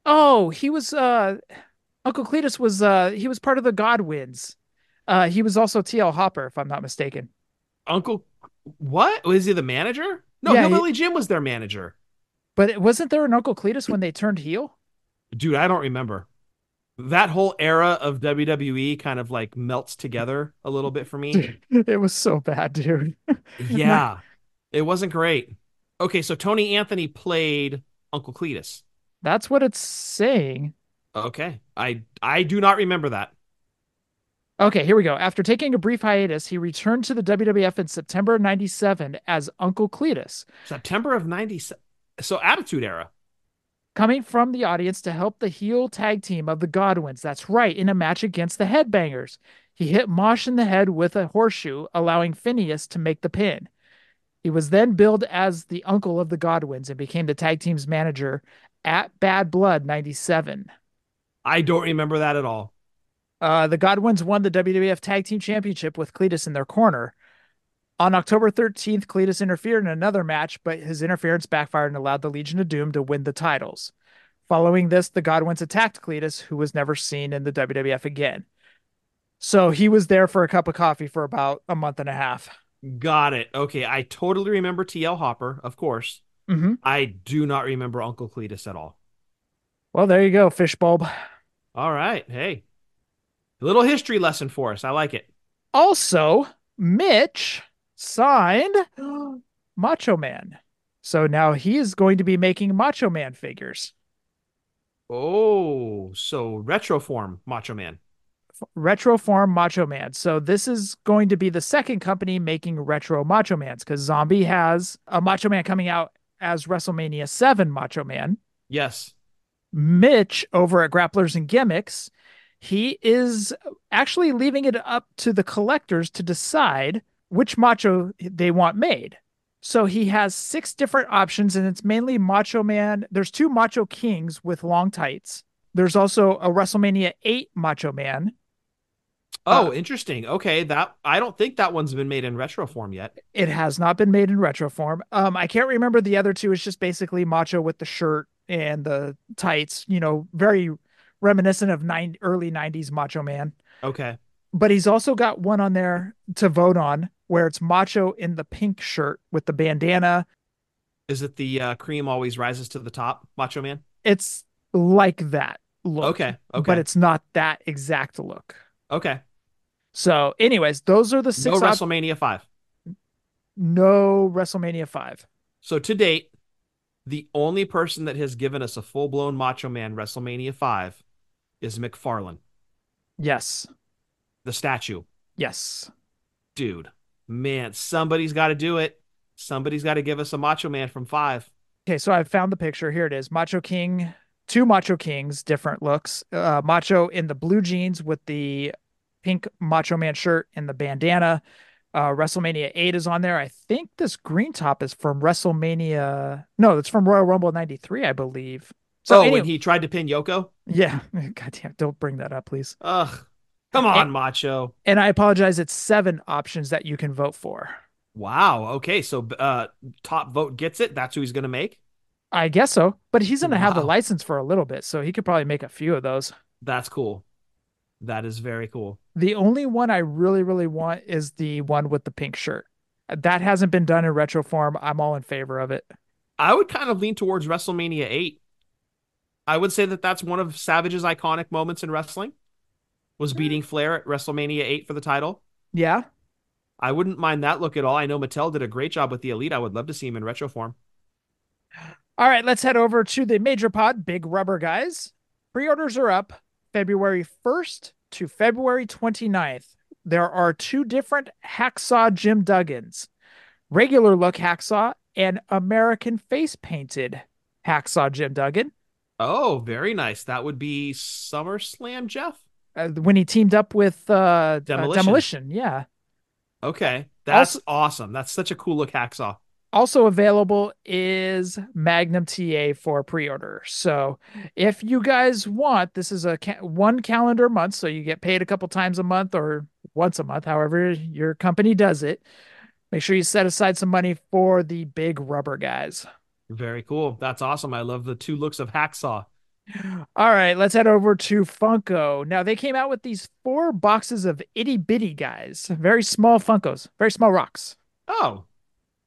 Oh, he was... Uh, Uncle Cletus was... Uh, he was part of the Godwins. Uh, he was also T L Hopper, if I'm not mistaken. Uncle... What? Was he the manager? No, yeah, Hillbilly he... Jim was their manager. But wasn't there an Uncle Cletus when they turned heel? Dude, I don't remember. That whole era of W W E kind of like melts together a little bit for me. It was so bad, dude. Yeah, it wasn't great. Okay, so Tony Anthony played Uncle Cletus. That's what it's saying. Okay, I, I do not remember that. Okay, here we go. After taking a brief hiatus, he returned to the W W F in September of ninety-seven as Uncle Cletus. September of ninety-seven? So Attitude Era. Coming from the audience to help the heel tag team of the Godwins. That's right, in a match against the Headbangers. He hit Mosh in the head with a horseshoe, allowing Phineas to make the pin. He was then billed as the uncle of the Godwins and became the tag team's manager at Bad Blood ninety-seven. I don't remember that at all. Uh, the Godwins won the W W F Tag Team Championship with Cletus in their corner. On October thirteenth, Cletus interfered in another match, but his interference backfired and allowed the Legion of Doom to win the titles. Following this, the Godwins attacked Cletus, who was never seen in the W W F again. So he was there for a cup of coffee for about a month and a half. Got it. Okay, I totally remember T L Hopper, of course. Mm-hmm. I do not remember Uncle Cletus at all. Well, there you go, fishbulb. All right, hey. A little history lesson for us. I like it. Also, Mitch signed Macho Man. So now he is going to be making Macho Man figures. Oh, so retro form Macho Man. Retro form Macho Man. So this is going to be the second company making retro Macho Mans, because Zombie has a Macho Man coming out as WrestleMania seven Macho Man. Yes. Mitch over at Grapplers and Gimmicks, he is actually leaving it up to the collectors to decide which Macho they want made. So he has six different options, and it's mainly Macho Man. There's two Macho Kings with long tights. There's also a WrestleMania eight Macho Man. Oh, uh, interesting. Okay, that I don't think that one's been made in retro form yet. It has not been made in retro form. Um, I can't remember the other two. It's just basically Macho with the shirt and the tights, you know, very reminiscent of nine, early nineties Macho Man. Okay. But he's also got one on there to vote on, where it's Macho in the pink shirt with the bandana. Is it the uh, cream always rises to the top, Macho Man? It's like that look. Okay, okay. But it's not that exact look. Okay. So anyways, those are the six. No WrestleMania five. No WrestleMania five. So to date, the only person that has given us a full-blown Macho Man WrestleMania five is McFarlane. Yes. The statue. Yes. Dude. Man, somebody's got to do it. Somebody's got to give us a Macho Man from five. Okay, so I found the picture. Here it is. Macho King, two Macho Kings, different looks. Uh, Macho in the blue jeans with the pink Macho Man shirt and the bandana. Uh, WrestleMania eight is on there. I think this green top is from WrestleMania. No, it's from Royal Rumble ninety-three, I believe. So, oh, anyway, when he tried to pin Yoko? Yeah. Goddamn, don't bring that up, please. Ugh. Come on, and, Macho. And I apologize. It's seven options that you can vote for. Wow. Okay. So uh, top vote gets it. That's who he's going to make? I guess so. But he's going to wow. have the license for a little bit, so he could probably make a few of those. That's cool. That is very cool. The only one I really, really want is the one with the pink shirt. That hasn't been done in retro form. I'm all in favor of it. I would kind of lean towards WrestleMania eight. I would say that that's one of Savage's iconic moments in wrestling. Was beating Flair at WrestleMania eight for the title. Yeah. I wouldn't mind that look at all. I know Mattel did a great job with the Elite. I would love to see him in retro form. All right, let's head over to the Major Pod, Big Rubber Guys. Pre-orders are up February first to February twenty-ninth. There are two different Hacksaw Jim Duggins. Regular look Hacksaw and American face painted Hacksaw Jim Duggan. Oh, very nice. That would be SummerSlam, Jeff. Uh, when he teamed up with uh, Demolition. Uh, Demolition, yeah. Okay, that's also awesome. That's such a cool look hacksaw. Also available is Magnum T A for pre-order. So if you guys want, this is a ca- one calendar month, so you get paid a couple times a month or once a month, however your company does it. Make sure you set aside some money for the Big Rubber Guys. Very cool. That's awesome. I love the two looks of hacksaw. All right, let's head over to Funko. Now, they came out with these four boxes of itty bitty guys. Very small Funkos, very small rocks. Oh,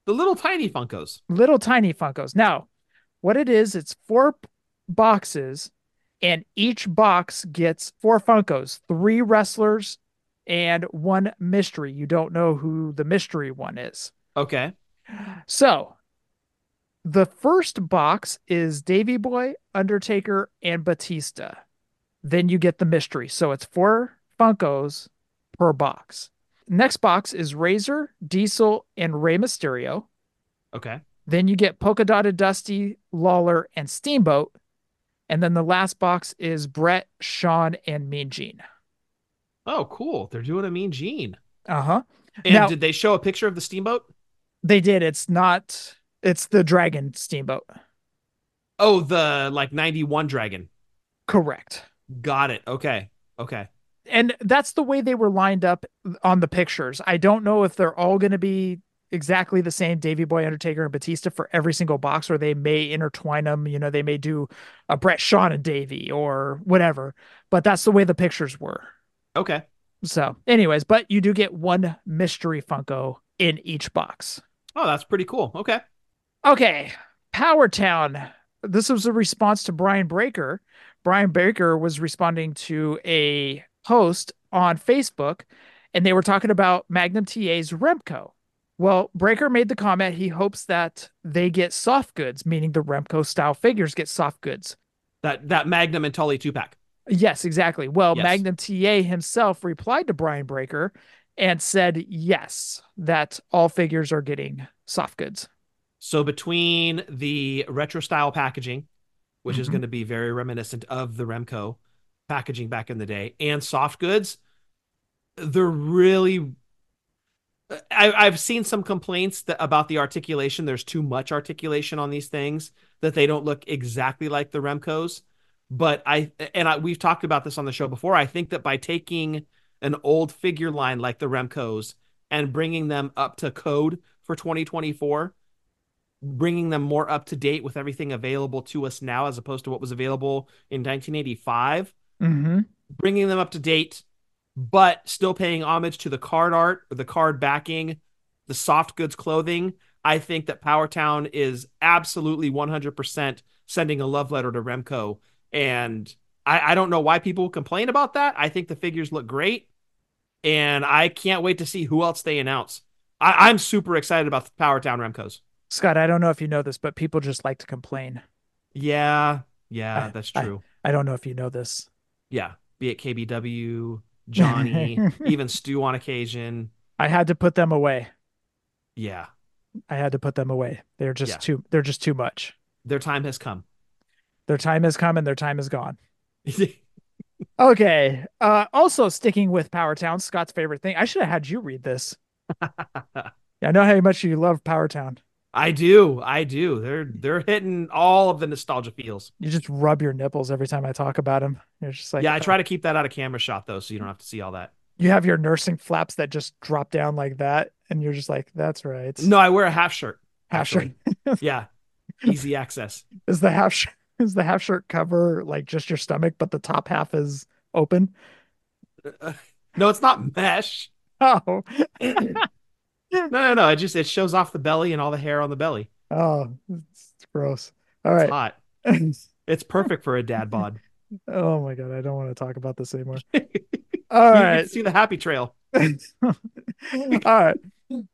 the little tiny Funkos. Little tiny Funkos. Now, what it is, it's four boxes, and each box gets four Funkos, three wrestlers, and one mystery. You don't know who the mystery one is. Okay. So the first box is Davey Boy, Undertaker, and Batista. Then you get the mystery. So it's four Funkos per box. Next box is Razor, Diesel, and Rey Mysterio. Okay. Then you get Polka Dotted Dusty, Lawler, and Steamboat. And then the last box is Brett, Sean, and Mean Gene. Oh, cool. They're doing a Mean Gene. Uh-huh. And now, did they show a picture of the Steamboat? They did. It's not... It's the Dragon Steamboat. Oh, the like ninety-one Dragon. Correct. Got it. Okay. Okay. and that's the way they were lined up on the pictures. I don't know if they're all going to be exactly the same, Davey Boy, Undertaker, and Batista for every single box, or they may intertwine them. You know, they may do a Brett, Sean, and Davey or whatever, but that's the way the pictures were. Okay. So anyways, but you do get one mystery Funko in each box. Oh, that's pretty cool. Okay. Okay. Power Town. This was a response to Brian Breaker. Brian Breaker was responding to a post on Facebook, and they were talking about Magnum T A's Remco. Well, Breaker made the comment he hopes that they get soft goods, meaning the Remco style figures get soft goods. That that Magnum and Tully two pack. Yes, exactly. Well, yes. Magnum T A himself replied to Brian Breaker and said, yes, that all figures are getting soft goods. So between the retro style packaging, which mm-hmm. is going to be very reminiscent of the Remco packaging back in the day, and soft goods, they're really... I, I've seen some complaints that about the articulation. There's too much articulation on these things, that they don't look exactly like the Remco's. But I, and I, we've talked about this on the show before. I think that by taking an old figure line like the Remco's and bringing them up to code for twenty twenty-four, bringing them more up to date with everything available to us now, as opposed to what was available in nineteen eighty-five, mm-hmm. bringing them up to date, but still paying homage to the card art, or the card backing, the soft goods clothing. I think that Power Town is absolutely one hundred percent sending a love letter to Remco. And I, I don't know why people complain about that. I think the figures look great, and I can't wait to see who else they announce. I, I'm super excited about the Power Town Remco's. Scott, I don't know if you know this, but people just like to complain. Yeah, yeah, I, that's true. I, I don't know if you know this. Yeah, be it K B W, Johnny, even Stu on occasion. I had to put them away. Yeah, I had to put them away. They're just yeah. too. They're just too much. Their time has come. Their time has come and their time is gone. Okay. Uh, also sticking with Power Town, Scott's favorite thing. I should have had you read this. I know how much you love Power Town. I do. I do. They're they're hitting all of the nostalgia feels. You just rub your nipples every time I talk about them. You're just like, yeah, I try to keep that out of camera shot though, so you don't have to see all that. You have your nursing flaps that just drop down like that, and you're just like, that's right. No, I wear a half shirt. Half actually. shirt. Yeah. Easy access. Is the half shirt. Is the half shirt cover like just your stomach, but the top half is open? Uh, no, it's not mesh. Oh. no, no, no. It just it shows off the belly and all the hair on the belly. Oh, it's gross. All right. It's hot. It's perfect for a dad bod. Oh my God. I don't want to talk about this anymore. All right. You can see the happy trail. All right.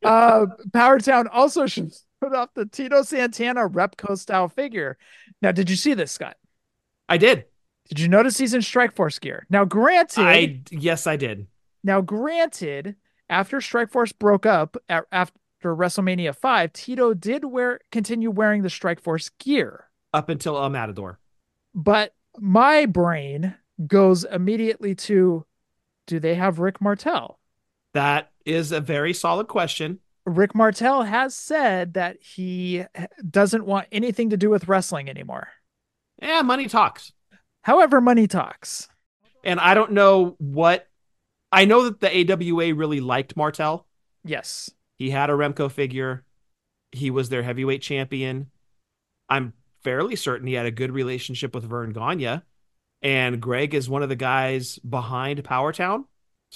Uh, Power Town also should put off the Tito Santana Repco style figure. Now, did you see this, Scott? I did. Did you notice he's in Strikeforce gear? Now, granted, I yes, I did. Now, granted, after Strikeforce broke up at, after WrestleMania five, Tito did wear continue wearing the Strikeforce gear up until El Matador. But my brain goes immediately to: do they have Rick Martel? That is a very solid question. Rick Martel has said that he doesn't want anything to do with wrestling anymore. Yeah, money talks. However, money talks. And I don't know what... I know that the A W A really liked Martel. Yes. He had a Remco figure. He was their heavyweight champion. I'm fairly certain he had a good relationship with Vern Gagne. And Greg is one of the guys behind Power Town.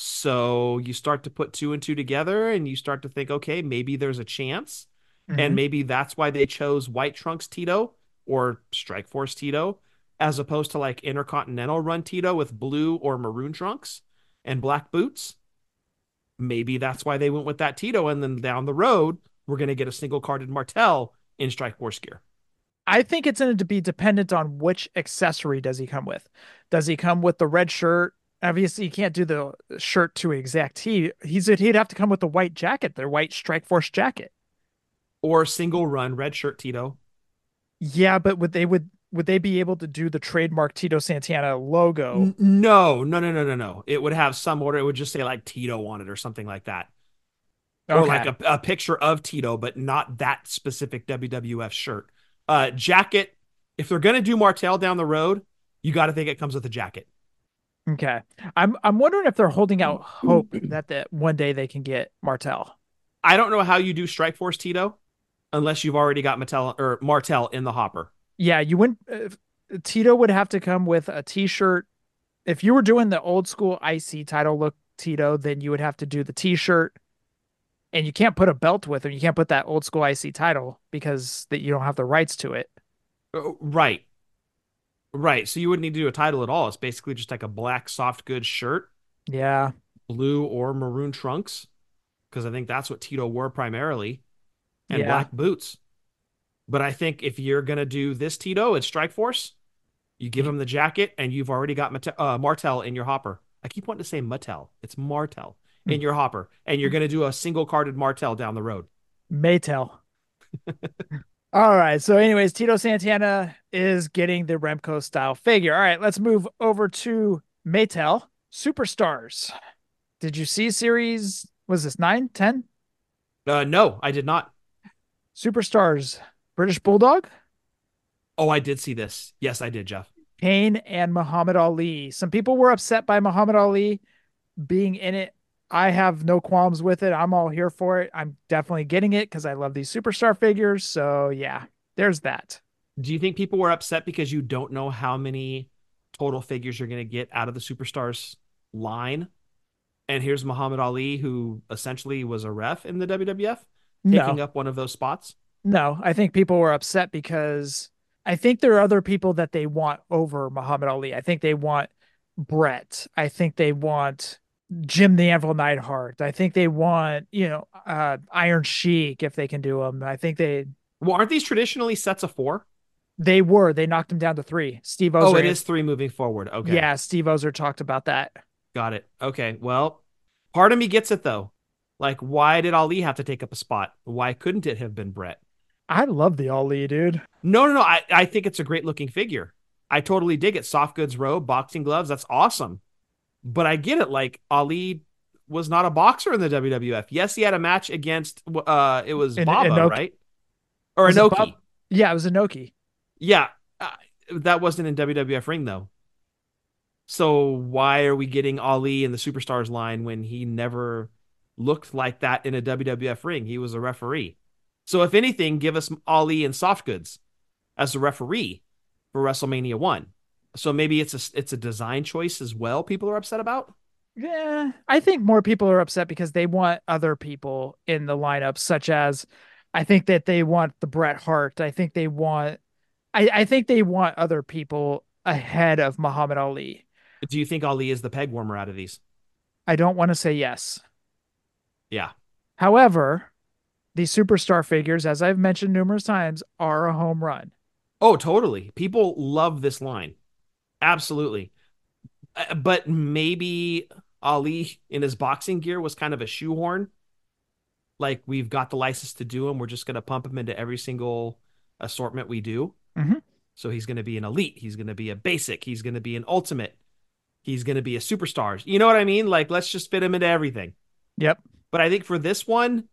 So you start to put two and two together, and you start to think, okay, maybe there's a chance. Mm-hmm. And maybe that's why they chose White Trunks Tito or Strikeforce Tito, as opposed to like Intercontinental Run Tito with blue or maroon trunks and black boots. Maybe that's why they went with that Tito. And then down the road, we're going to get a single carded Martel in Strikeforce gear. I think it's going to be dependent on which accessory does he come with. Does he come with the red shirt? Obviously, you can't do the shirt to exact. He he's he'd have to come with the white jacket, their white Strikeforce jacket, or single run red shirt Tito. Yeah, but would they would would they be able to do the trademark Tito Santana logo? No, no, no, no, no, no. It would have some order. It would just say like Tito on it or something like that, okay. Or like a, a picture of Tito, but not that specific W W F shirt. Uh, jacket. If they're gonna do Martel down the road, you got to think it comes with a jacket. Okay. I'm I'm wondering if they're holding out hope that the, one day they can get Martel. I don't know how you do Strikeforce Tito unless you've already got Mattel or Martel in the hopper. Yeah, you wouldn't. Uh, Tito would have to come with a t-shirt. If you were doing the old school I C title look Tito, then you would have to do the t-shirt. And you can't put a belt with him. You can't put that old school I C title because that you don't have the rights to it. Right. Right. So you wouldn't need to do a title at all. It's basically just like a black soft goods shirt. Yeah. Blue or maroon trunks. Because I think that's what Tito wore primarily. And yeah. black boots. But I think if you're going to do this Tito at Strikeforce, you give him the jacket and you've already got Mate- uh, Martel in your hopper. I keep wanting to say Mattel. It's Martel. In your hopper, and you're going to do a single carded Martel down the road. Maytel. All right. So anyways, Tito Santana is getting the Remco style figure. All right. Let's move over to Maytel Superstars. Did you see series? Was this nine, ten? Uh, no, I did not. Superstars, British Bulldog. Oh, I did see this. Yes, I did, Jeff. Kane and Muhammad Ali. Some people were upset by Muhammad Ali being in it. I have no qualms with it. I'm all here for it. I'm definitely getting it because I love these superstar figures. So yeah, there's that. Do you think people were upset because you don't know how many total figures you're going to get out of the superstars line? And here's Muhammad Ali, who essentially was a ref in the W W F, taking no. up one of those spots. No, I think people were upset because I think there are other people that they want over Muhammad Ali. I think they want Brett. I think they want Jim the Anvil Neidhart. I think they want, you know, uh, Iron Sheik if they can do them. I think they. Well, aren't these traditionally sets of four? They were. They knocked them down to three. Steve Ozer. Oh, it is three moving forward. Okay. Yeah, Steve Ozer talked about that. Got it. Okay. Well, part of me gets it though. Like, why did Ali have to take up a spot? Why couldn't it have been Brett? I love the Ali, dude. No, no, no. I, I think it's a great looking figure. I totally dig it. Soft goods robe, boxing gloves. That's awesome. But I get it. Like, Ali was not a boxer in the W W F. Yes, he had a match against, uh, it was in, Baba, Inoki. Right? Or Inoki. Bob- yeah, it was Inoki. Yeah. Uh, that wasn't in W W F ring, though. So why are we getting Ali in the Superstars line when he never looked like that in a W W F ring? He was a referee. So if anything, give us Ali in soft goods as a referee for WrestleMania one. So maybe it's a it's a design choice as well people are upset about? Yeah, I think more people are upset because they want other people in the lineup, such as I think that they want the Bret Hart. I think they want I, I think they want other people ahead of Muhammad Ali. Do you think Ali is the peg warmer out of these? I don't want to say yes. Yeah. However, the superstar figures, as I've mentioned numerous times, are a home run. Oh, totally. People love this line. Absolutely. But maybe Ali in his boxing gear was kind of a shoehorn. Like, we've got the license to do him. We're just going to pump him into every single assortment we do. Mm-hmm. So he's going to be an elite. He's going to be a basic. He's going to be an ultimate. He's going to be a superstar. You know what I mean? Like, let's just fit him into everything. Yep. But I think for this one,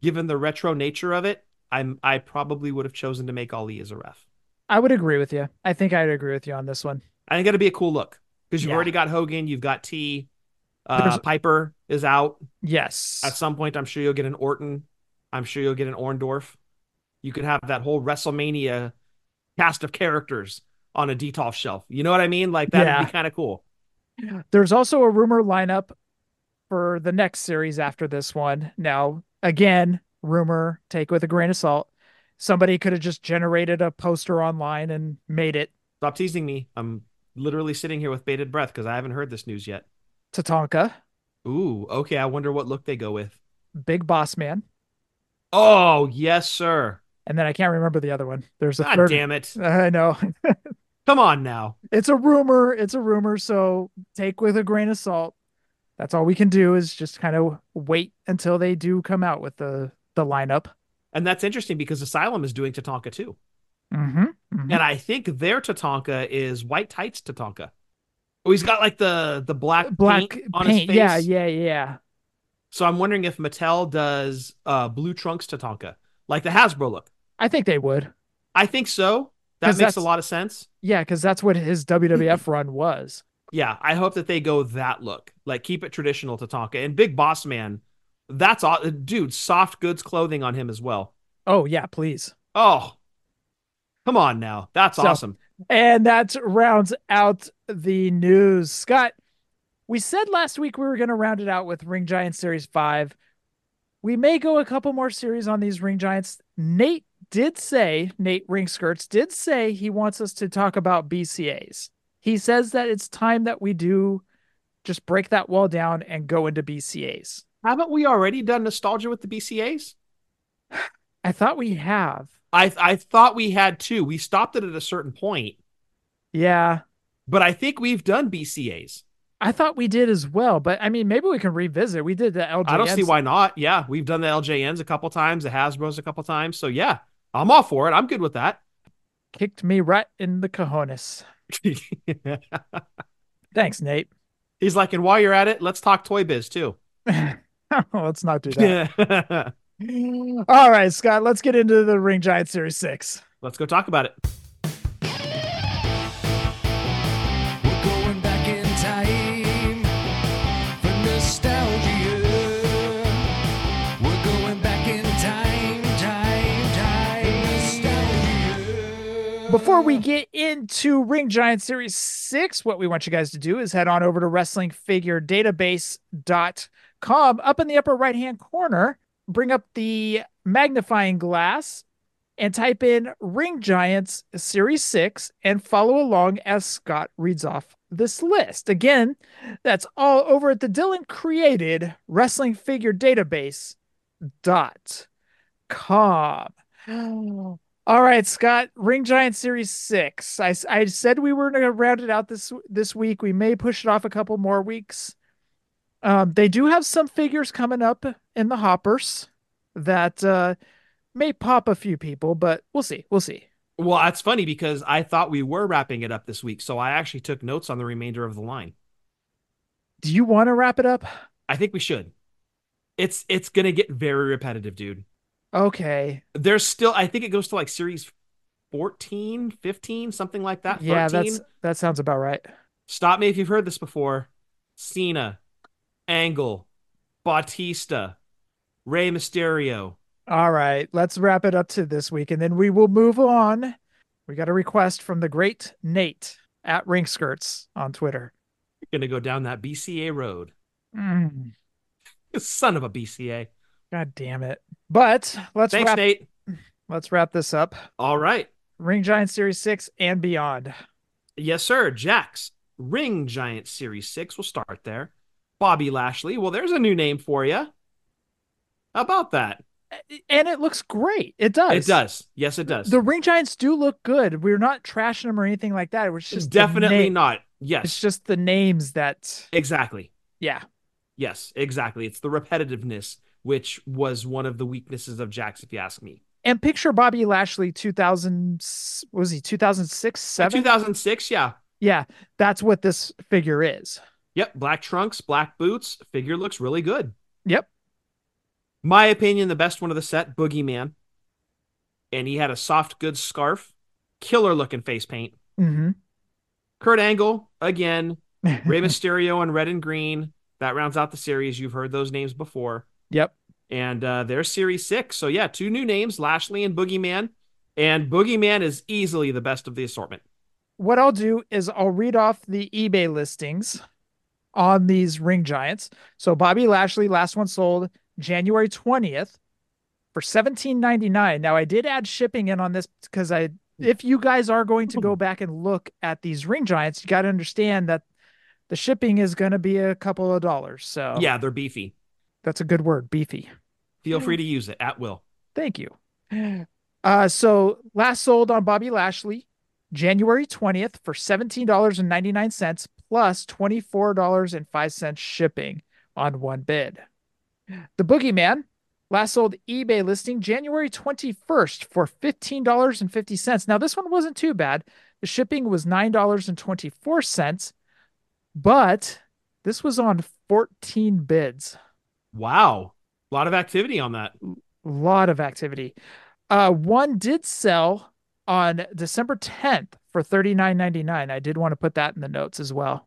given the retro nature of it, I'm, I probably would have chosen to make Ali as a ref. I would agree with you. I think I'd agree with you on this one. I think it'll be a cool look because you've yeah. already got Hogan. You've got T. Uh, Piper is out. Yes. At some point, I'm sure you'll get an Orton. I'm sure you'll get an Orndorff. You could have that whole WrestleMania cast of characters on a Detolf shelf. You know what I mean? Like, that'd yeah. be kind of cool. There's also a rumor lineup for the next series after this one. Now, again, rumor, take with a grain of salt. Somebody could have just generated a poster online and made it. Stop teasing me. I'm literally sitting here with bated breath because I haven't heard this news yet. Tatanka. Ooh, okay. I wonder what look they go with. Big Boss Man. Oh, yes, sir. And then I can't remember the other one. There's a God third. Damn it. I know. Come on now. It's a rumor. It's a rumor. So take with a grain of salt. That's all we can do is just kind of wait until they do come out with the, the lineup. And that's interesting because Asylum is doing Tatanka too. Mm-hmm, mm-hmm. And I think their Tatanka is white tights Tatanka. Oh, he's got like the, the black, black paint on paint. His face. Yeah, yeah, yeah. So I'm wondering if Mattel does uh, blue trunks Tatanka, like the Hasbro look. I think they would. I think so. That makes a lot of sense. Yeah, because that's what his W W F run was. Yeah, I hope that they go that look. Like, keep it traditional, Tatanka. And Big Boss Man, that's all. Dude, soft goods clothing on him as well. Oh, yeah, please. Oh, come on now. That's so awesome. And that rounds out the news. Scott, we said last week we were going to round it out with Ring Giant Series five. We may go a couple more series on these Ring Giants. Nate did say, Nate Ring Skirts did say he wants us to talk about B C As. He says that it's time that we do just break that wall down and go into B C As. Haven't we already done nostalgia with the B C As? I thought we have. I I thought we had too. We stopped it at a certain point. Yeah. But I think we've done B C As. I thought we did as well, but I mean, maybe we can revisit. We did the L J Ns. I don't see why not. Yeah, we've done the L J Ns a couple times, the Hasbros a couple times. So yeah, I'm all for it. I'm good with that. Kicked me right in the cojones. Thanks, Nate. He's like, and while you're at it, let's talk Toy Biz too. Let's not do that. All right, Scott, let's get into the Ring Giant Series six. Let's go talk about it. We're going back in time for nostalgia. We're going back in time, time, time, nostalgia. Before we get into Ring Giant Series six, what we want you guys to do is head on over to wrestling figure database dot com. Up in the upper right-hand corner, bring up the magnifying glass and type in Ring Giants Series six and follow along as Scott reads off this list. Again, that's all over at the Dylan created wrestling figure database dot com. Oh. All right, Scott, Ring Giant Series six. I, I said we were going to round it out this, this week. We may push it off a couple more weeks. Um, they do have some figures coming up in the hoppers that uh, may pop a few people, but we'll see. We'll see. Well, that's funny because I thought we were wrapping it up this week, so I actually took notes on the remainder of the line. Do you want to wrap it up? I think we should. It's it's going to get very repetitive, dude. Okay. There's still, I think it goes to like series fourteen, fifteen, something like that. Yeah, that's, that sounds about right. Stop me if you've heard this before. Cena. Angle, Bautista, Rey Mysterio. All right, let's wrap it up to this week, and then we will move on. We got a request from the great Nate at Ring Skirts on Twitter. You're going to go down that B C A road. Mm. Son of a B C A. God damn it. But let's, Thanks, wrap, Nate. let's wrap this up. All right. Ring Giant Series six and beyond. Yes, sir. Jax, Ring Giant Series six. We'll start there. Bobby Lashley. Well, there's a new name for you. How about that? And it looks great. It does. It does. Yes, it does. The Ring Giants do look good. We're not trashing them or anything like that. It's just definitely not. Yes. It's just the names that. Exactly. Yeah. Yes, exactly. It's the repetitiveness, which was one of the weaknesses of Jax, if you ask me. And picture Bobby Lashley two thousand, what was he, two thousand six, seven? two thousand six, yeah. Yeah, that's what this figure is. Yep, black trunks, black boots, figure looks really good. Yep. My opinion, the best one of the set, Boogeyman. And he had a soft goods scarf, killer looking face paint. Mm-hmm. Kurt Angle, again, Rey Mysterio in red and green. That rounds out the series. You've heard those names before. Yep. And uh, they're series six. So yeah, two new names, Lashley and Boogeyman. And Boogeyman is easily the best of the assortment. What I'll do is I'll read off the eBay listings on these Ring Giants. So Bobby Lashley, last one sold January twentieth for seventeen ninety-nine. Now I did add shipping in on this because I, if you guys are going to go back and look at these Ring Giants, you got to understand that the shipping is going to be a couple of dollars. So yeah, they're beefy. That's a good word, beefy. Feel free to use it at will. Thank you. Uh, so last sold on Bobby Lashley, January twentieth for seventeen ninety-nine plus twenty-four dollars and five cents shipping on one bid. The Boogeyman, last sold eBay listing January twenty-first for fifteen dollars and fifty cents. Now, this one wasn't too bad. The shipping was nine dollars and twenty-four cents, but this was on fourteen bids. Wow. A lot of activity on that. A lot of activity. Uh, one did sell on December tenth for thirty-nine ninety-nine. I did want to put that in the notes as well.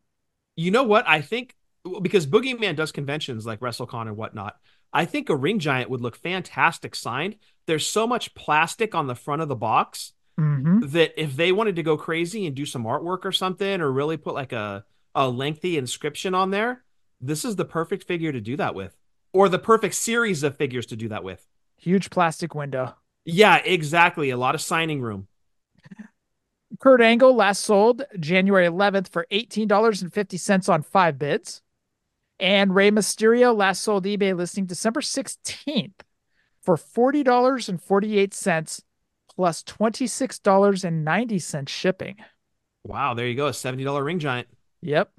you know what? I think because Boogeyman does conventions like WrestleCon and whatnot, I think a Ring Giant would look fantastic signed. There's so much plastic on the front of the box mm-hmm. that if they wanted to go crazy and do some artwork or something, or really put like a, a lengthy inscription on there, this is the perfect figure to do that with, or the perfect series of figures to do that with. Huge plastic window. Yeah, exactly. A lot of signing room. Kurt Angle last sold January eleventh for eighteen dollars and fifty cents on five bids. And Rey Mysterio last sold eBay listing December sixteenth for forty dollars and forty-eight cents plus twenty-six dollars and ninety cents shipping. Wow, there you go. A seventy dollar Ring Giant. Yep.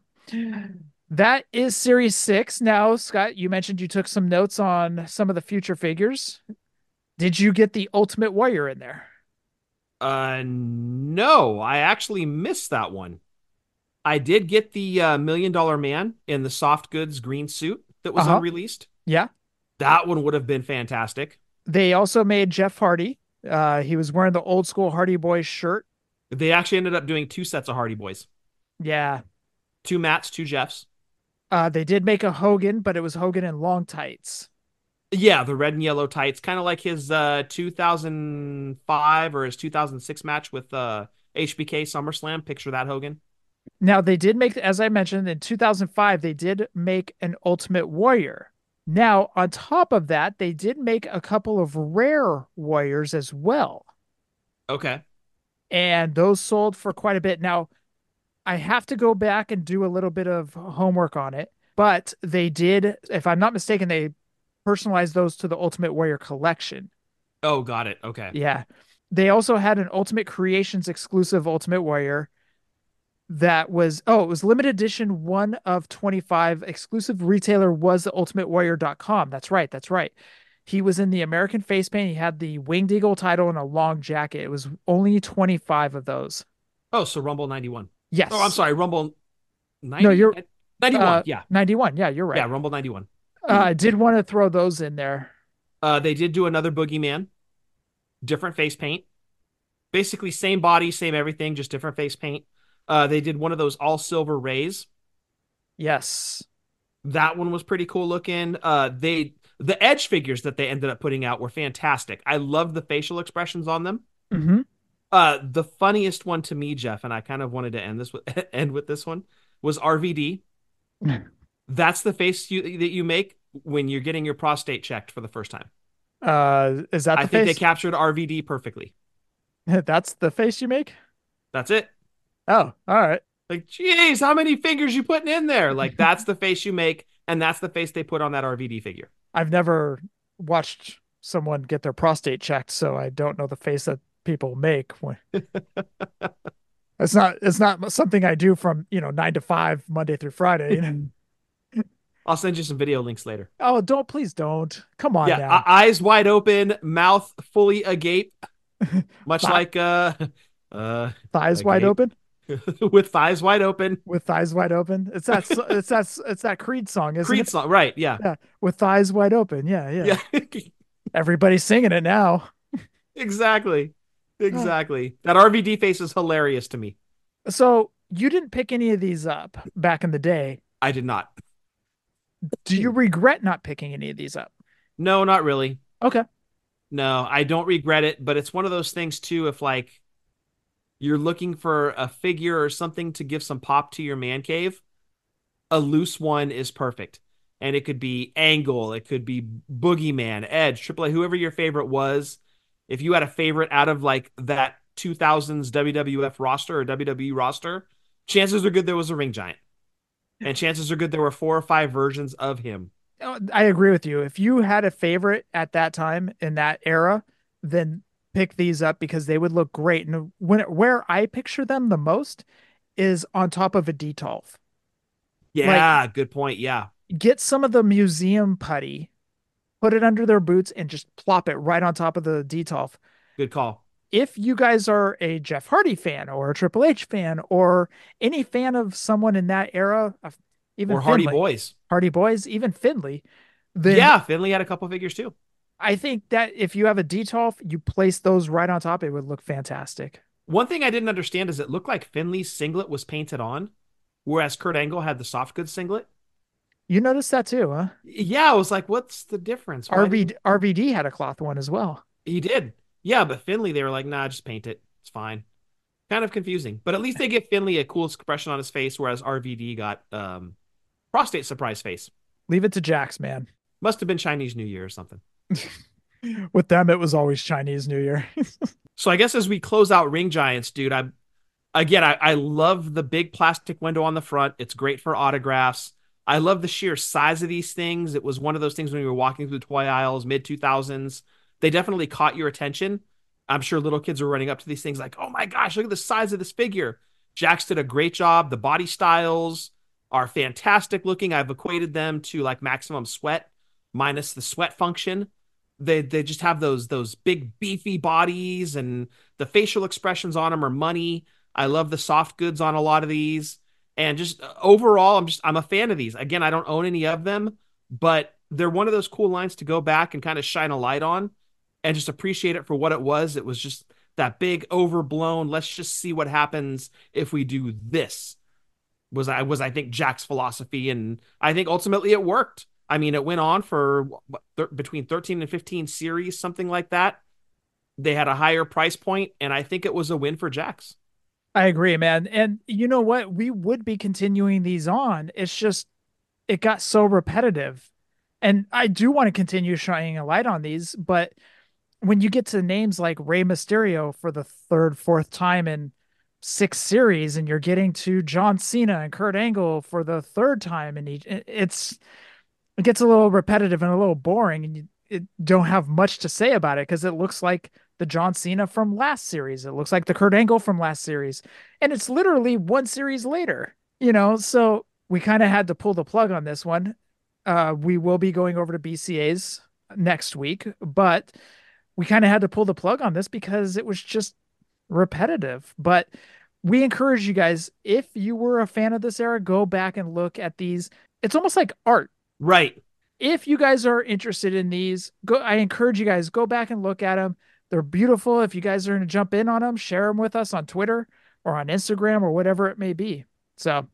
That is Series six. Now, Scott, you mentioned you took some notes on some of the future figures. Did you get the Ultimate Warrior in there? Uh, no, I actually missed that one. I did get the uh, Million Dollar Man in the soft goods green suit that was uh-huh. unreleased. Yeah. That one would have been fantastic. They also made Jeff Hardy. Uh, he was wearing the old school Hardy Boys shirt. They actually ended up doing two sets of Hardy Boys. Yeah. Two Matts, two Jeffs. Uh, they did make a Hogan, but it was Hogan in long tights. Yeah, the red and yellow tights, kind of like his uh, two thousand five or his two thousand six match with uh, H B K SummerSlam. Picture that, Hogan. Now, they did make, as I mentioned, in two thousand five, they did make an Ultimate Warrior. Now, on top of that, they did make a couple of rare Warriors as well. Okay. And those sold for quite a bit. Now, I have to go back and do a little bit of homework on it, but they did, if I'm not mistaken, they personalize those to the Ultimate Warrior collection. Oh, got it. Okay. Yeah. They also had an Ultimate Creations exclusive Ultimate Warrior that was, oh, it was limited edition one of twenty-five. Exclusive retailer was the ultimate warrior dot com. That's right. That's right. He was in the American face paint. He had the Winged Eagle title and a long jacket. It was only twenty-five of those. Oh, so Rumble ninety-one. Yes. Oh, I'm sorry. Rumble ninety, no, you're, ninety-one. Uh, yeah. ninety-one. Yeah, you're right. Yeah, Rumble ninety-one. Uh, I did want to throw those in there. Uh, they did do another Boogeyman. Different face paint. Basically same body, same everything, just different face paint. Uh, they did one of those all silver Rays. Yes. That one was pretty cool looking. Uh, they the Edge figures that they ended up putting out were fantastic. I loved the facial expressions on them. Mm-hmm. Uh, the funniest one to me, Jeff, and I kind of wanted to end this with, end with this one, was R V D. That's the face you, that you make when you're getting your prostate checked for the first time. Uh, is that the I face? think they captured R V D perfectly. That's the face you make? That's it. Oh, all right. Like, geez, how many fingers you putting in there? Like, that's the face you make, and that's the face they put on that R V D figure. I've never watched someone get their prostate checked, so I don't know the face that people make. It's not, it's not something I do from, you know, nine to five, Monday through Friday. You know? I'll send you some video links later. Oh, don't, please don't. Come on. Yeah, now. Eyes wide open, mouth fully agape, much Th- like uh, uh, thighs agape. Wide open. With thighs wide open. With thighs wide open. It's that. It's that. It's that Creed song, isn't Creed it? Creed song, right? Yeah. Yeah. With thighs wide open. Yeah, yeah. yeah. Everybody's singing it now. Exactly. Exactly. That R V D face is hilarious to me. So you didn't pick any of these up back in the day. I did not. Do you regret not picking any of these up? No, not really. Okay. No, I don't regret it, but it's one of those things too. If like you're looking for a figure or something to give some pop to your man cave, a loose one is perfect. And it could be Angle. It could be Boogeyman, Edge, Triple A, whoever your favorite was. If you had a favorite out of like that two thousands W W F roster or W W E roster, chances are good there was a Ring Giant. And chances are good there were four or five versions of him. I agree with you. If you had a favorite at that time in that era, then pick these up because they would look great. And when it, where I picture them the most is on top of a Detolf. Yeah, like, good point. Yeah. Get some of the museum putty, put it under their boots, and just plop it right on top of the Detolf. Good call. If you guys are a Jeff Hardy fan or a Triple H fan or any fan of someone in that era, even or Hardy Finley, Boys, Hardy Boys, even Finley. Then yeah, Finley had a couple figures too. I think that if you have a Detolf, you place those right on top, it would look fantastic. One thing I didn't understand is it looked like Finley's singlet was painted on, whereas Kurt Angle had the soft goods singlet. You noticed that too, huh? Yeah, I was like, what's the difference? R V D, R V D had a cloth one as well. He did. Yeah, but Finley, they were like, nah, just paint it. It's fine. Kind of confusing. But at least they give Finley a cool expression on his face, whereas R V D got um, prostate surprise face. Leave it to Jax, man. Must have been Chinese New Year or something. With them, it was always Chinese New Year. So I guess as we close out Ring Giants, dude, I again, I, I love the big plastic window on the front. It's great for autographs. I love the sheer size of these things. It was one of those things when we were walking through the toy aisles, mid two thousands. They definitely caught your attention. I'm sure little kids were running up to these things like, oh my gosh, look at the size of this figure. Jax did a great job. The body styles are fantastic looking. I've equated them to like Maximum Sweat minus the sweat function. They they just have those those big beefy bodies, and the facial expressions on them are money. I love the soft goods on a lot of these, and just overall, I'm just I'm a fan of these. Again, I don't own any of them, but they're one of those cool lines to go back and kind of shine a light on, and just appreciate it for what it was. It was just that big overblown, let's just see what happens if we do this. Was I was I think Jack's philosophy, and I think ultimately it worked. I mean, it went on for what, th- between thirteen and fifteen series, something like that. They had a higher price point, and I think it was a win for Jax. I agree, man. And you know what? We would be continuing these on. It's just, it got so repetitive. And I do want to continue shining a light on these, but when you get to names like Rey Mysterio for the third, fourth time in six series, and you're getting to John Cena and Kurt Angle for the third time in each, it's... it gets a little repetitive and a little boring, and you it don't have much to say about it because it looks like the John Cena from last series. It looks like the Kurt Angle from last series, and it's literally one series later, you know? So we kind of had to pull the plug on this one. Uh, we will be going over to B C A's next week, but we kind of had to pull the plug on this because it was just repetitive. But we encourage you guys, if you were a fan of this era, go back and look at these. It's almost like art. Right. If you guys are interested in these, go. I encourage you guys, go back and look at them. They're beautiful. If you guys are going to jump in on them, share them with us on Twitter or on Instagram or whatever it may be. So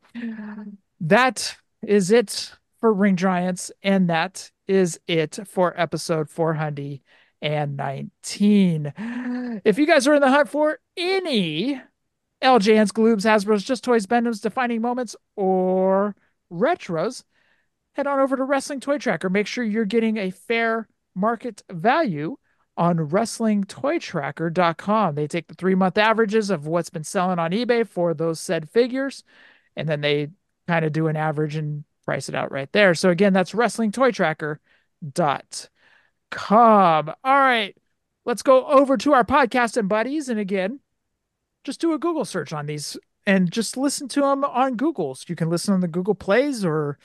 that is it for Ring Giants. And that is it for episode four nineteen. If you guys are in the hunt for any L J N's, Gloobs, Hasbro's, Just Toys, Bendham's, Defining Moments, or Retros, head on over to Wrestling Toy Tracker. Make sure you're getting a fair market value on wrestling toy tracker dot com. They take the three-month averages of what's been selling on eBay for those said figures, and then they kind of do an average and price it out right there. So again, that's wrestling toy tracker dot com. All right, let's go over to our podcasting buddies, and again, just do a Google search on these and just listen to them on Google. So you can listen on the Google Plays or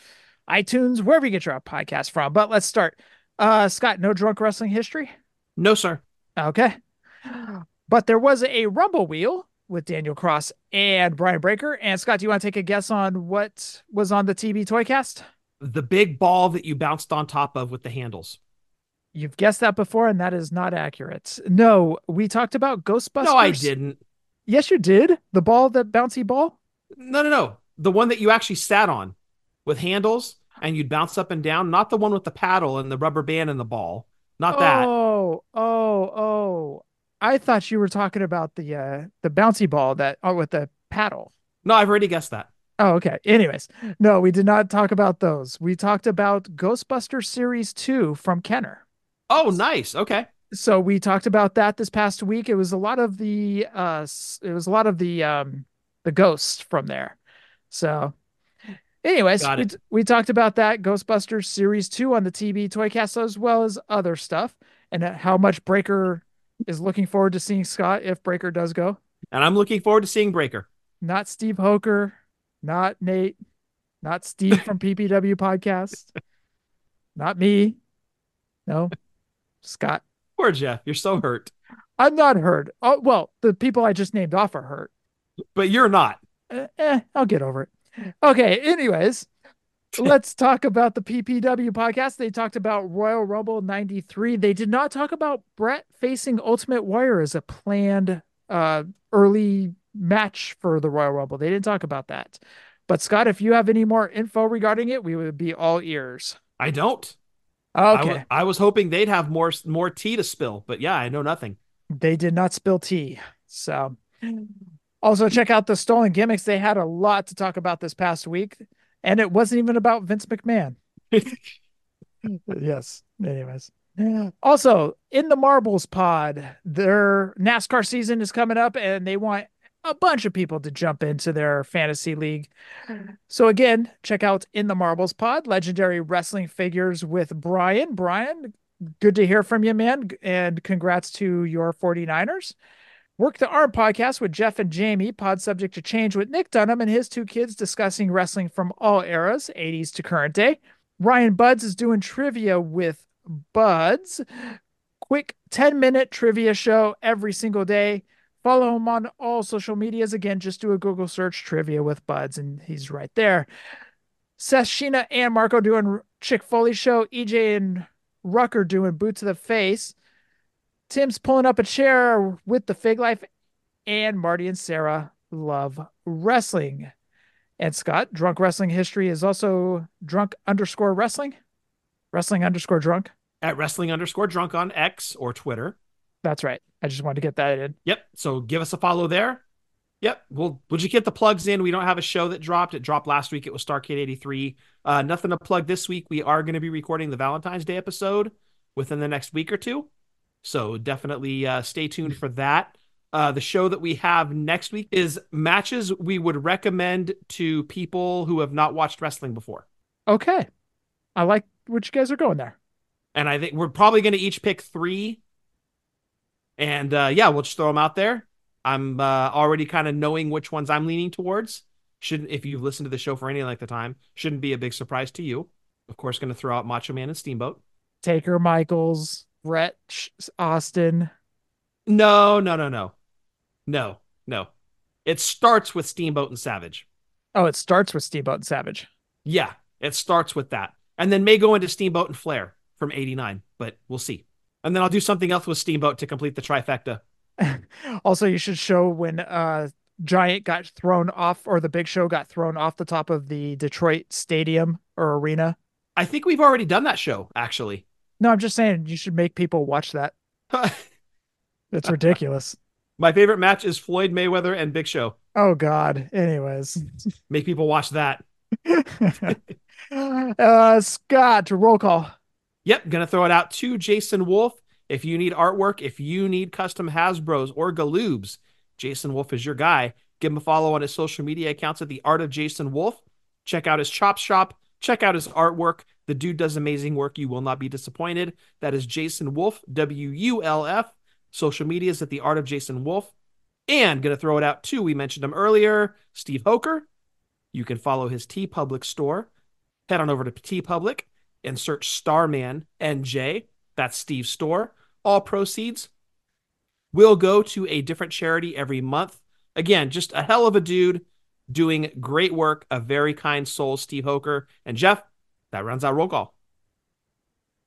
iTunes, wherever you get your podcast from. But let's start. Uh, Scott, no drunk wrestling history? No, sir. Okay. But there was a Rumble Wheel with Daniel Cross and Brian Breaker. And Scott, do you want to take a guess on what was on the T B Toycast? The big ball that you bounced on top of with the handles. You've guessed that before, and that is not accurate. No, we talked about Ghostbusters. No, I didn't. Yes, you did. The ball, the bouncy ball? No, no, no. The one that you actually sat on, with handles, and you'd bounce up and down. Not the one with the paddle and the rubber band and the ball. Not that. Oh, oh, oh. I thought you were talking about the uh, the bouncy ball that oh, with the paddle. No, I've already guessed that. Oh, okay. Anyways, no, we did not talk about those. We talked about Ghostbusters Series two from Kenner. Oh, nice. Okay. So we talked about that this past week. It was a lot of the uh, it was a lot of the um, the ghosts from there. So anyways, we, we talked about that Ghostbusters Series two on the T B Toycast, as well as other stuff, and how much Breaker is looking forward to seeing Scott if Breaker does go. And I'm looking forward to seeing Breaker. Not Steve Hoker, not Nate, not Steve from P P W Podcast, not me. No, Scott. Poor Jeff, you're so hurt. I'm not hurt. Oh, well, the people I just named off are hurt. But you're not. Eh, eh, I'll get over it. Okay, anyways, let's talk about the P P W Podcast. They talked about Royal Rumble ninety-three. They did not talk about Brett facing Ultimate Warrior as a planned uh, early match for the Royal Rumble. They didn't talk about that. But Scott, if you have any more info regarding it, we would be all ears. I don't. Okay. I, w- I was hoping they'd have more, more tea to spill, but yeah, I know nothing. They did not spill tea. So also check out the Stolen Gimmicks. They had a lot to talk about this past week, and it wasn't even about Vince McMahon. Yes. Anyways. Also, in the Marbles pod, their NASCAR season is coming up, and they want a bunch of people to jump into their fantasy league. So again, check out In the Marbles pod, Legendary Wrestling Figures with Brian. Brian, good to hear from you, man. And congrats to your forty-niners. Work the Arm podcast with Jeff and Jamie, pod subject to change with Nick Dunham and his two kids discussing wrestling from all eras, eighties to current day. Ryan Buds is doing trivia with Buds. Quick ten minute trivia show every single day. Follow him on all social medias. Again, just do a Google search, trivia with Buds, and he's right there. Seth, Sheena, and Marco doing Chick Foley show. E J and Rucker doing Boot to the Face. Tim's pulling up a chair with the Fig Life, and Marty and Sarah Love Wrestling. And Scott, Drunk Wrestling History is also drunk underscore wrestling, wrestling underscore drunk. At wrestling underscore drunk on X or Twitter. That's right. I just wanted to get that in. Yep. So give us a follow there. Yep. We'll, we'll just get the plugs in. We don't have a show that dropped. It dropped last week. It was Starrcade eighty-three. Uh, nothing to plug this week. We are going to be recording the Valentine's Day episode within the next week or two. So definitely uh, stay tuned for that. Uh, the show that we have next week is matches we would recommend to people who have not watched wrestling before. Okay. I like what you guys are going there. And I think we're probably going to each pick three. And uh, yeah, we'll just throw them out there. I'm uh, already kind of knowing which ones I'm leaning towards. Shouldn't, if you've listened to the show for any length of time, shouldn't be a big surprise to you. Of course, going to throw out Macho Man and Steamboat. Taker, Michaels, Brett, Austin. No, no, no, no. No, no. It starts with Steamboat and Savage. Oh, it starts with Steamboat and Savage. Yeah, it starts with that. And then may go into Steamboat and Flair from eighty-nine, but we'll see. And then I'll do something else with Steamboat to complete the trifecta. Also, you should show when uh, Giant got thrown off, or the Big Show got thrown off the top of the Detroit stadium or arena. I think we've already done that show, actually. No, I'm just saying you should make people watch that. It's ridiculous. My favorite match is Floyd Mayweather and Big Show. Oh, God. Anyways. Make people watch that. uh, Scott, roll call. Yep. Going to throw it out to Jason Wolf. If you need artwork, if you need custom Hasbros or Galoobs, Jason Wolf is your guy. Give him a follow on his social media accounts at The Art of Jason Wolf. Check out his chop shop. Check out his artwork. The dude does amazing work. You will not be disappointed. That is Jason Wolf, W U L F. Social media is at The Art of Jason Wolf. And going to throw it out too. We mentioned him earlier, Steve Hoker. You can follow his T Public store. Head on over to T Public and search Starman N J. That's Steve's store. All proceeds will go to a different charity every month. Again, just a hell of a dude doing great work. A very kind soul, Steve Hoker. And Jeff, that rounds out roll call.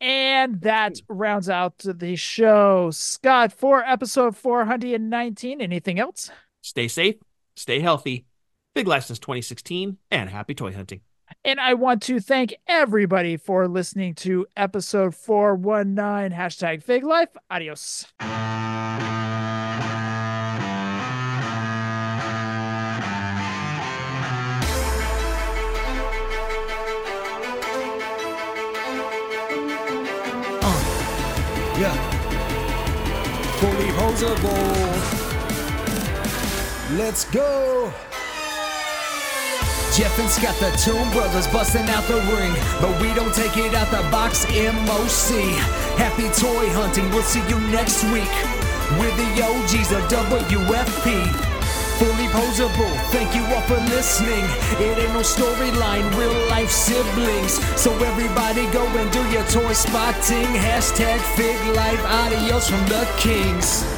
And that rounds out the show. Scott, for episode four nineteen, anything else? Stay safe, stay healthy. Big Life since twenty sixteen, and happy toy hunting. And I want to thank everybody for listening to episode four nineteen, hashtag Fig Life. Adios. Yeah, fully posable. Let's go. Jeff and Scott, the Toon Brothers, busting out the ring, but we don't take it out the box. M O C. Happy toy hunting. We'll see you next week. We're the O Gs of W F P. Fully posable, thank you all for listening. It ain't no storyline, real life siblings. So everybody go and do your toy spotting. Hashtag Fig Life, adios from the Kings.